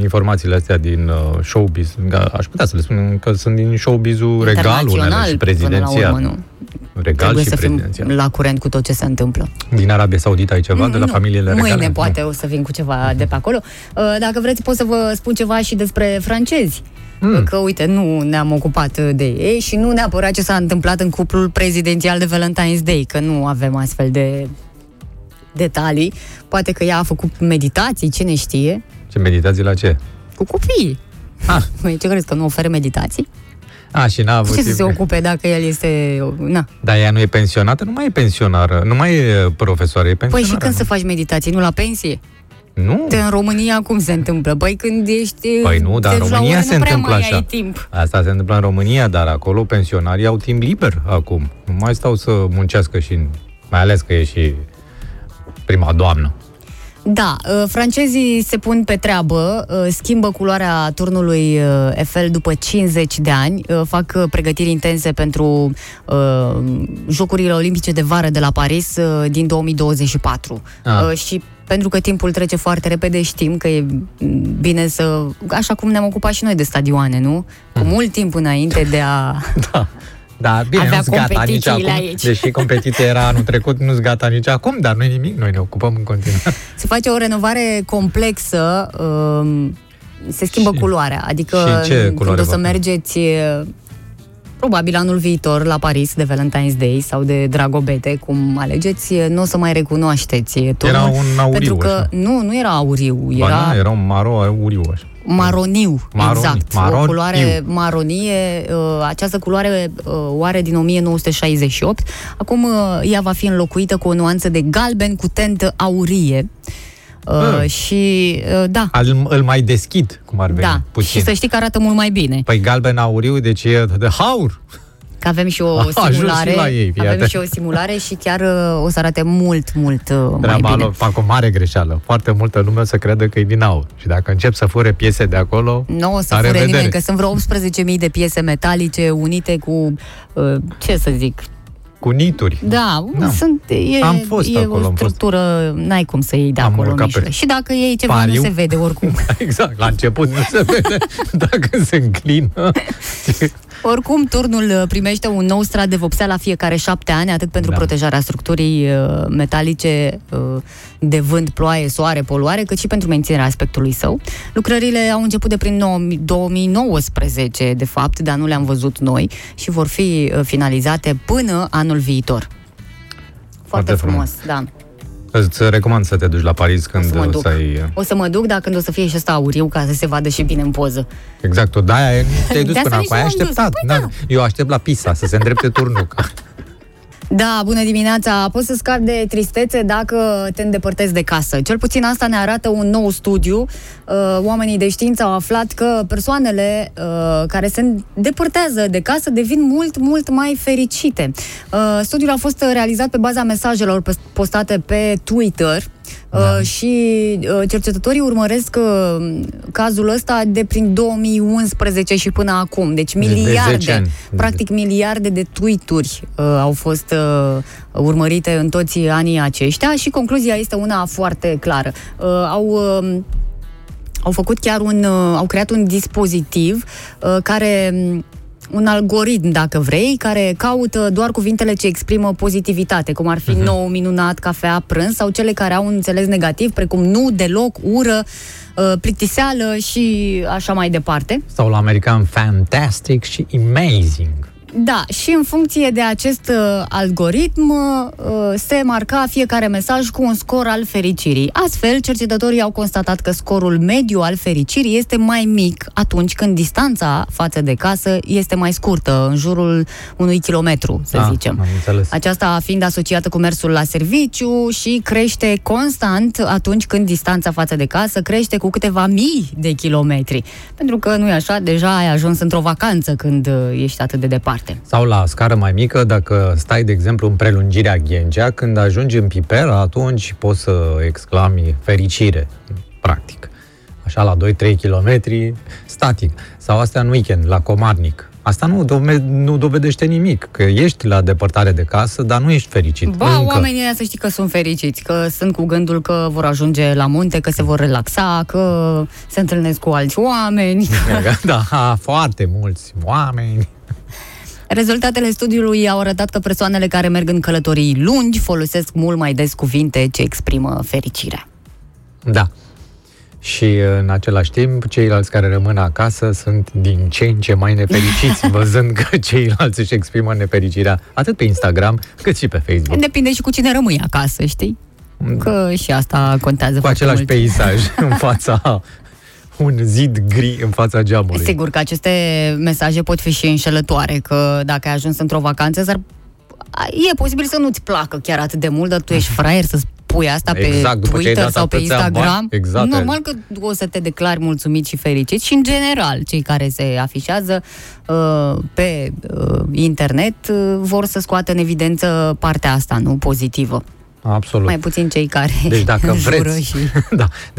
informațiile astea din showbiz. Aș putea să le spun că sunt din showbizul regal unele și prezidențial. Până la urmă, nu. Regal trebuie și să prezidențial. Fim la curent cu tot ce se întâmplă. Din Arabia Saudită ai ceva de la familiile regale? Mâine poate o să vin cu ceva de pe acolo. Dacă vreți pot să vă spun ceva și despre francezi. Că, uite, nu ne-am ocupat de ei și nu neapărat ce s-a întâmplat în cuplul prezidențial de Valentine's Day, că nu avem astfel de detalii. Poate că ea a făcut meditații, cine știe. Ce meditații la ce? Cu copii. Ah. Ce crezi, că nu oferă meditații? A, și n-a avut ce să se ocupe dacă el este... Na. Dar ea nu e pensionată? Nu mai e pensionară, nu mai e profesoară, e pensionară. Păi și când să faci meditații, nu la pensie? Nu. În România cum se întâmplă? Băi, când ești... Păi nu, dar în România se întâmplă așa. Asta se întâmplă în România, dar acolo pensionarii au timp liber acum. Nu mai stau să muncească și... Mai ales că e și prima doamnă. Da, francezii se pun pe treabă, schimbă culoarea turnului Eiffel după 50 de ani, fac pregătiri intense pentru Jocurile Olimpice de Vară de la Paris din 2024. Și pentru că timpul trece foarte repede, știm că e bine să... Așa cum ne-am ocupat și noi de stadioane, nu? Cu mult timp înainte de a... Da, bine, nu-s gata nici acum, aici. Deși competiția era anul trecut, nu-s gata nici acum, dar nu-i nimic, noi ne ocupăm în continuare. Se face o renovare complexă, se schimbă culoarea, adică când o să mergeți, probabil anul viitor, la Paris de Valentine's Day sau de Dragobete, cum alegeți, nu o să mai recunoașteți turnul. Era un auriu. Pentru că așa. Nu era auriu, era... Ba, nu, era un maro auriu așa. Maroniu, exact. O culoare maronie, această culoare o are din 1968. Acum ea va fi înlocuită cu o nuanță de galben cu tentă aurie. Și da. Îl mai deschid, cum ar veni, da, puțin. Și să știi că arată mult mai bine. Păi galben auriu, deci e de haur. Că avem și o simulare, și chiar o să arate mult mai bine. Fac o mare greșeală. Foarte multă lume o să creadă că e din aur. Și dacă încep să fure piese de acolo, nu o să fure nimeni, că sunt vreo 18.000 de piese metalice unite cu ce să zic? Cu nituri. Da. E acolo, o structură, n-ai cum să iei de acolo mișule. Și dacă iei ceva, pariu, nu se vede oricum. Exact, la început nu se vede. Dacă se înclină... Oricum, turnul primește un nou strat de vopsea la fiecare 7 ani, atât pentru protejarea structurii metalice de vânt, ploaie, soare, poluare, cât și pentru menținerea aspectului său. Lucrările au început de prin 2019, de fapt, dar nu le-am văzut noi și vor fi finalizate până anul viitor. Foarte frumos, da. Îți recomand să te duci la Paris când o să ai... O să mă duc, dar când o să fie și ăsta auriu, ca să se vadă și bine în poză. Exact, de-aia te-ai dus până acolo, ai așteptat. Da. Eu aștept la Pisa să se îndrepte turnul. Da, bună dimineața! Poți să scapi de tristețe dacă te îndepărtezi de casă. Cel puțin asta ne arată un nou studiu. Oamenii de știință au aflat că persoanele care se îndepărtează de casă devin mult mai fericite. Studiul a fost realizat pe baza mesajelor postate pe Twitter. Și cercetătorii urmăresc cazul ăsta de prin 2011 și până acum. Deci miliarde, practic miliarde de tweet-uri au fost urmărite în toți anii aceștia și concluzia este una foarte clară. Au făcut chiar au creat un dispozitiv care... un algoritm, dacă vrei, care caută doar cuvintele ce exprimă pozitivitate, cum ar fi nou, minunat, cafea, prânz, sau cele care au un înțeles negativ, precum nu, deloc, ură, plictiseală și așa mai departe. Sau la american, fantastic și amazing. Da, și în funcție de acest algoritm se marca fiecare mesaj cu un scor al fericirii. Astfel, cercetătorii au constatat că scorul mediu al fericirii este mai mic atunci când distanța față de casă este mai scurtă, în jurul 1 kilometru, să zicem. Aceasta fiind asociată cu mersul la serviciu și crește constant atunci când distanța față de casă crește cu câteva mii de kilometri. Pentru că nu e așa, deja ai ajuns într-o vacanță când ești atât de departe. departe. Sau la scară mai mică, dacă stai, de exemplu, în prelungirea Ghengea, când ajungi în Pipera, atunci poți să exclami fericire, practic. Așa, la 2-3 km, static. Sau asta în weekend, la Comarnic. Asta nu dovedește nimic, că ești la depărtare de casă, dar nu ești fericit. Ba, oamenii ăia să știi că sunt fericiți, că sunt cu gândul că vor ajunge la munte, că se vor relaxa, că se întâlnesc cu alți oameni. Da, foarte mulți oameni. Rezultatele studiului au arătat că persoanele care merg în călătorii lungi folosesc mult mai des cuvinte ce exprimă fericirea. Da. Și în același timp, ceilalți care rămân acasă sunt din ce în ce mai nefericiți, văzând că ceilalți își exprimă nefericirea atât pe Instagram, cât și pe Facebook. Depinde și cu cine rămâi acasă, știi? Că și asta contează foarte mult. Cu același peisaj în fața... un zid gri în fața geamului. Sigur că aceste mesaje pot fi și înșelătoare, că dacă ai ajuns într-o vacanță, e posibil să nu-ți placă chiar atât de mult, dar tu ești fraier să pui asta exact, pe Twitter sau pe Instagram. Exact. Normal că o să te declari mulțumit și fericit și, în general, cei care se afișează pe internet vor să scoată în evidență partea asta, nu pozitivă. Absolut. Mai puțin cei care Deci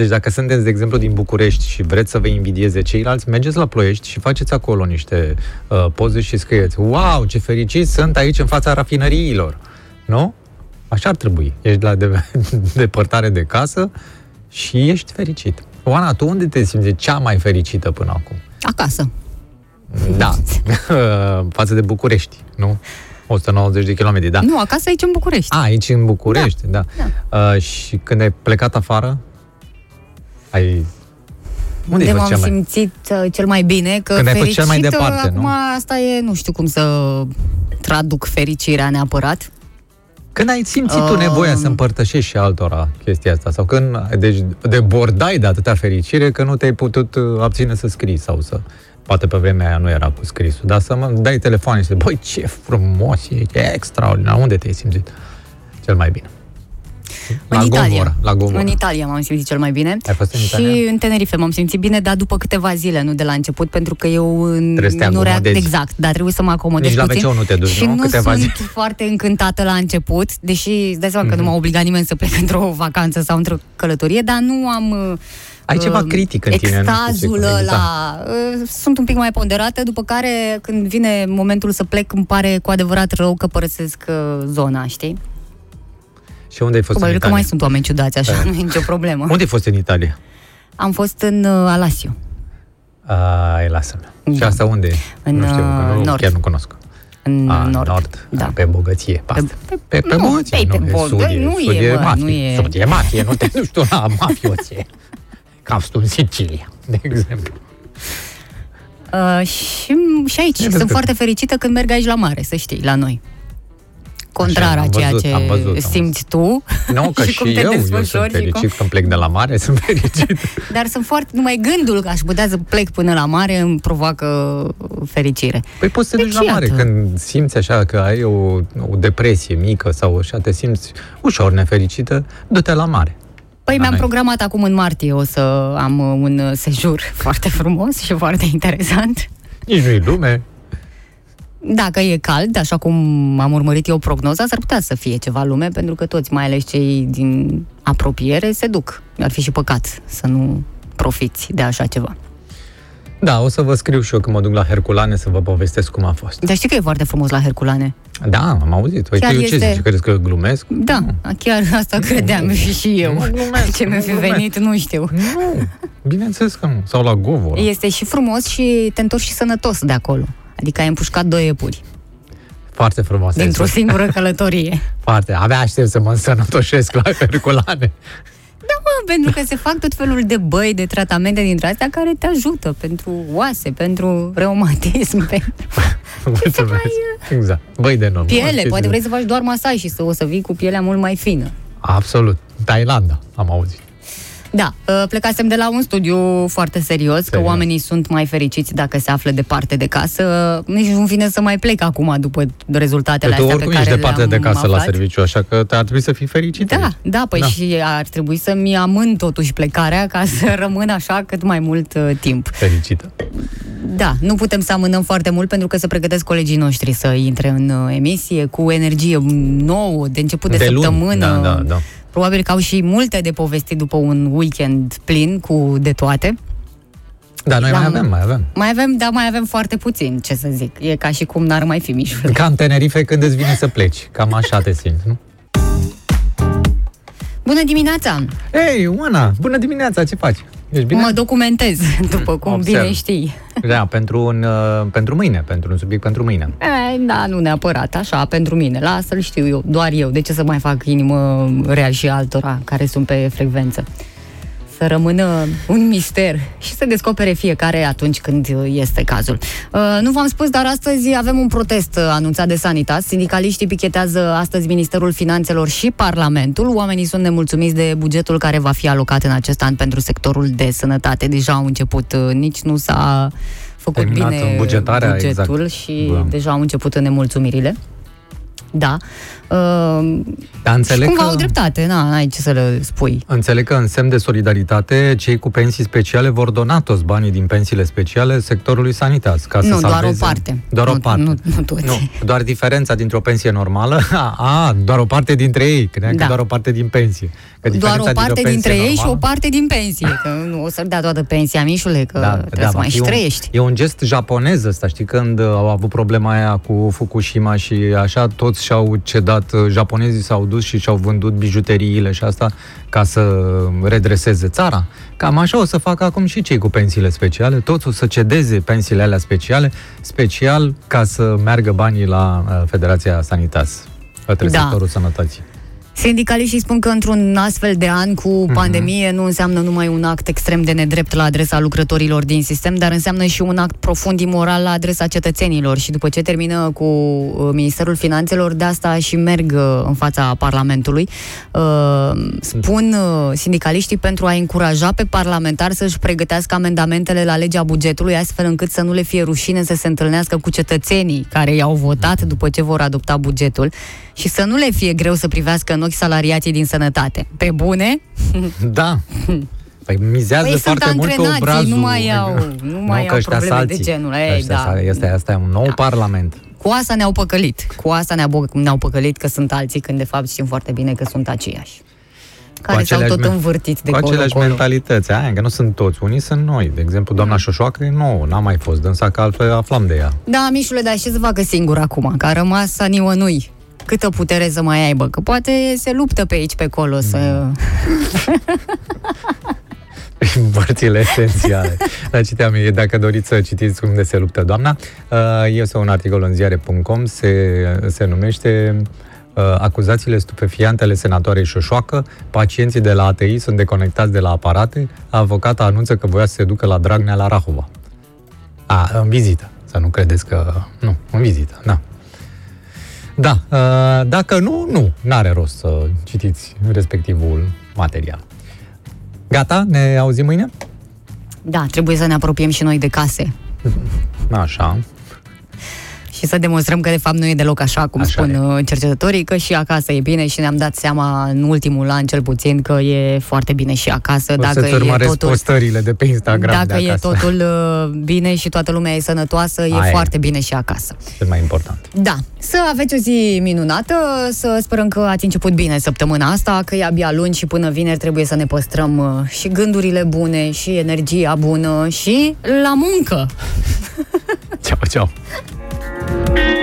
dacă sunteți, de exemplu, din București și vreți să vă invidieze ceilalți, mergeți la Ploiești și faceți acolo niște poze și scrieți: wow, ce fericiți sunt aici în fața rafinăriilor. Nu? Așa ar trebui. Ești la depărtare de casă și ești fericit. Oana, tu unde te simți cea mai fericită până acum? Acasă. Da. Față de București, nu? 190 de kilometri, da. Nu, acasă aici în București. A, aici în București, da. Și când ai plecat afară, unde m-am simțit cel mai bine, că când fericită, mai departe, acum nu? Asta e, nu știu cum să traduc fericirea neapărat. Când ai simțit tu nevoia să împărtășești și altora chestia asta? Sau când debordai de atâta fericire că nu te-ai putut abține să scrii sau să... Poate pe vremea aia nu era cu scrisul, dar să mă dai telefon și să zic: băi, ce frumos e, ce extraordinar, unde te-ai simțit cel mai bine? La Govora. În Italia m-am simțit cel mai bine. Ai fost în Italia? Și în Tenerife m-am simțit bine, dar după câteva zile, nu de la început, pentru că eu nu reacționez exact, dar trebuie să mă acomodez puțin. Nici la WC-ul nu te duci, și nu sunt foarte încântată la început, deși îți dai seama că nu m-a obligat nimeni să plec într-o vacanță sau într-o călătorie, dar nu am... Ai ceva critic în tine. Extazul ăla. Sunt un pic mai ponderată, după care, când vine momentul să plec, îmi pare cu adevărat rău că părăsesc zona, știi? Și unde ai fost în Italia? Că mai sunt oameni ciudați, așa, nu e nicio problemă. Unde ai fost în Italia? Am fost în Alassio. Lasă-mea. Da. Și asta unde e? Nu știu, nord. Chiar nu cunosc. Nord, da. Pe bogăție. Pe bogăție, nu e mafie, nu te duci tu la mafioție. Capstul în Sicilia, de exemplu. Și aici. Sunt foarte fericită când merg aici la mare, să știi, la noi. Contrar a ceea ce simți tu. Nu, că și eu sunt fericit când plec de la mare, sunt fericit. Dar sunt foarte... Numai gândul că aș putea să plec până la mare îmi provoacă fericire. Păi poți să te duci la mare când simți așa că ai o depresie mică sau așa, te simți ușor nefericită, du-te la mare. Păi mi-am programat acum în martie, o să am un sejur foarte frumos și foarte interesant. Nici nu-i lume. Dacă e cald, așa cum am urmărit eu prognoza, s-ar putea să fie ceva lume, pentru că toți, mai ales cei din apropiere, se duc. Ar fi și păcat să nu profiți de așa ceva. Da, o să vă scriu și eu când mă duc la Herculane să vă povestesc cum a fost. Dar știi că e foarte frumos la Herculane? Da, am auzit. Uite, eu ce zici? Crezi că glumesc? Da, chiar asta credeam și eu. Ce mi-a fi venit, nu știu. Nu, bineînțeles că nu. Sau la Govora. Este și frumos și te întorci și sănătos de acolo. Adică ai împușcat 2 iepuri. Foarte frumos. Dintr-o singură călătorie. Foarte. Abia aștept să mă însănătoșesc la Herculane. Pentru că se fac tot felul de băi, de tratamente dintre astea care te ajută pentru oase, pentru reumatism, pentru exact. Băi de normă. Piele, poate vrei să faci doar masaj și o să vii cu pielea mult mai fină. Absolut. Thailanda, am auzit. Da, plecasem de la un studiu foarte serios. Că oamenii sunt mai fericiți dacă se află departe de casă. Nici nu vine să mai plec acum după rezultatele astea pe care le-am aflat. De casă la serviciu, așa că ar trebui să fii fericit. Da, și ar trebui să-mi amân totuși plecarea ca să rămân așa cât mai mult timp. Fericită. Da, nu putem să amânăm foarte mult pentru că se pregătesc colegii noștri să intre în emisie cu energie nouă de început de săptămână. Da. Probabil că au și multe de povestit după un weekend plin cu de toate. Da, noi mai avem. Mai avem foarte puțin, ce să zic. E ca și cum n-ar mai fi mijloc. Ca în Tenerife când îți vine să pleci. Cam așa te simți, nu? Bună dimineața! Ei, Oana! Bună dimineața! Ce faci? Ești bine? Mă documentez, după cum bine știi. Da, pentru un subiect pentru mâine. Ei, da, nu neapărat, așa, pentru mine. Lasă-l, știu eu, doar eu. De ce să mai fac inimă rea și altora care sunt pe frecvență? Să rămână un mister și să descopere fiecare atunci când este cazul. Nu v-am spus, dar astăzi avem un protest anunțat de Sanitas. Sindicaliștii pichetează astăzi Ministerul Finanțelor și Parlamentul. Oamenii sunt nemulțumiți de bugetul care va fi alocat în acest an pentru sectorul de sănătate. Deja au început, nici nu s-a făcut bine bugetul exact. Și bun. Deja au început nemulțumirile. Da. Și cumva au dreptate, n-ai ce să le spui. Înțeleg că în semn de solidaritate cei cu pensii speciale vor dona toți banii din pensiile speciale sectorului sanitas ca să salveze. Doar o parte. Nu toți. Nu, doar diferența dintre o pensie normală. Doar o parte dintre ei, că doar o parte din pensie. Că doar o parte dintre ei normală, și o parte din pensie, că nu o să dea toată pensia, mișule, că trebuie să mai ștrăiești. E un gest japonez ăsta, știi, când au avut problema aia cu Fukushima și așa, toți și-au cedat, japonezii s-au dus și și-au vândut bijuteriile și asta ca să redreseze țara. Cam așa o să facă acum și cei cu pensiile speciale, toți o să cedeze pensiile alea speciale, special ca să meargă banii la Federația Sanitas, către sectorul sănătății. Sindicaliștii spun că într-un astfel de an cu pandemie nu înseamnă numai un act extrem de nedrept la adresa lucrătorilor din sistem, dar înseamnă și un act profund imoral la adresa cetățenilor. Și după ce termină cu Ministerul Finanțelor, de asta și merg în fața Parlamentului, spun sindicaliștii, pentru a încuraja pe parlamentari să-și pregătească amendamentele la legea bugetului, astfel încât să nu le fie rușine să se întâlnească cu cetățenii care i-au votat după ce vor adopta bugetul și să nu le fie greu să privească în ochi salariații din sănătate. Pe bune? Da. Păi mizează foarte mult pe obrazul. Nu mai au probleme salții, de genul. Asta e un nou parlament. Cu asta ne-au păcălit. Că sunt alții, când de fapt știm foarte bine că sunt aceiași. Care s-au tot învârtit de colo-colo. Cu aceleași mentalități. Aia, că nu sunt toți. Unii sunt noi. De exemplu, doamna Șoșoacă e nouă. N-a mai fost dânsa, că altfel aflam de ea. Da, mișule, dar ce să facă singur acum? Că a rămas a nimănui. Câtă putere să mai aibă, că poate se luptă pe aici, pe acolo, să... Părțile esențiale. Dar citeam, dacă doriți să citiți cum de se luptă doamna, este un articol în ziare.com, se numește Acuzațiile stupefiante ale senatoarei Șoșoacă, pacienții de la ATI sunt deconectați de la aparate, avocata anunță că voia să se ducă la Dragnea la Rahova. În vizită, să nu credeți că... Nu, în vizită, da. Da, dacă nu, n-are rost să citiți respectivul material. Gata? Ne auzim mâine? Da, trebuie să ne apropiem și noi de case. Așa. Și să demonstrăm că de fapt nu e deloc așa, cum așa spun cercetătorii, că și acasă e bine și ne-am dat seama în ultimul an cel puțin că e foarte bine și acasă. Să-ți urmăresc postările de pe Instagram de acasă. Dacă e totul bine și toată lumea e sănătoasă, e foarte bine și acasă. Cel mai important. Da. Să aveți o zi minunată, să sperăm că ați început bine săptămâna asta, că e abia luni și până vineri trebuie să ne păstrăm și gândurile bune, și energia bună, și la muncă! Ceau, ceau! Thank you.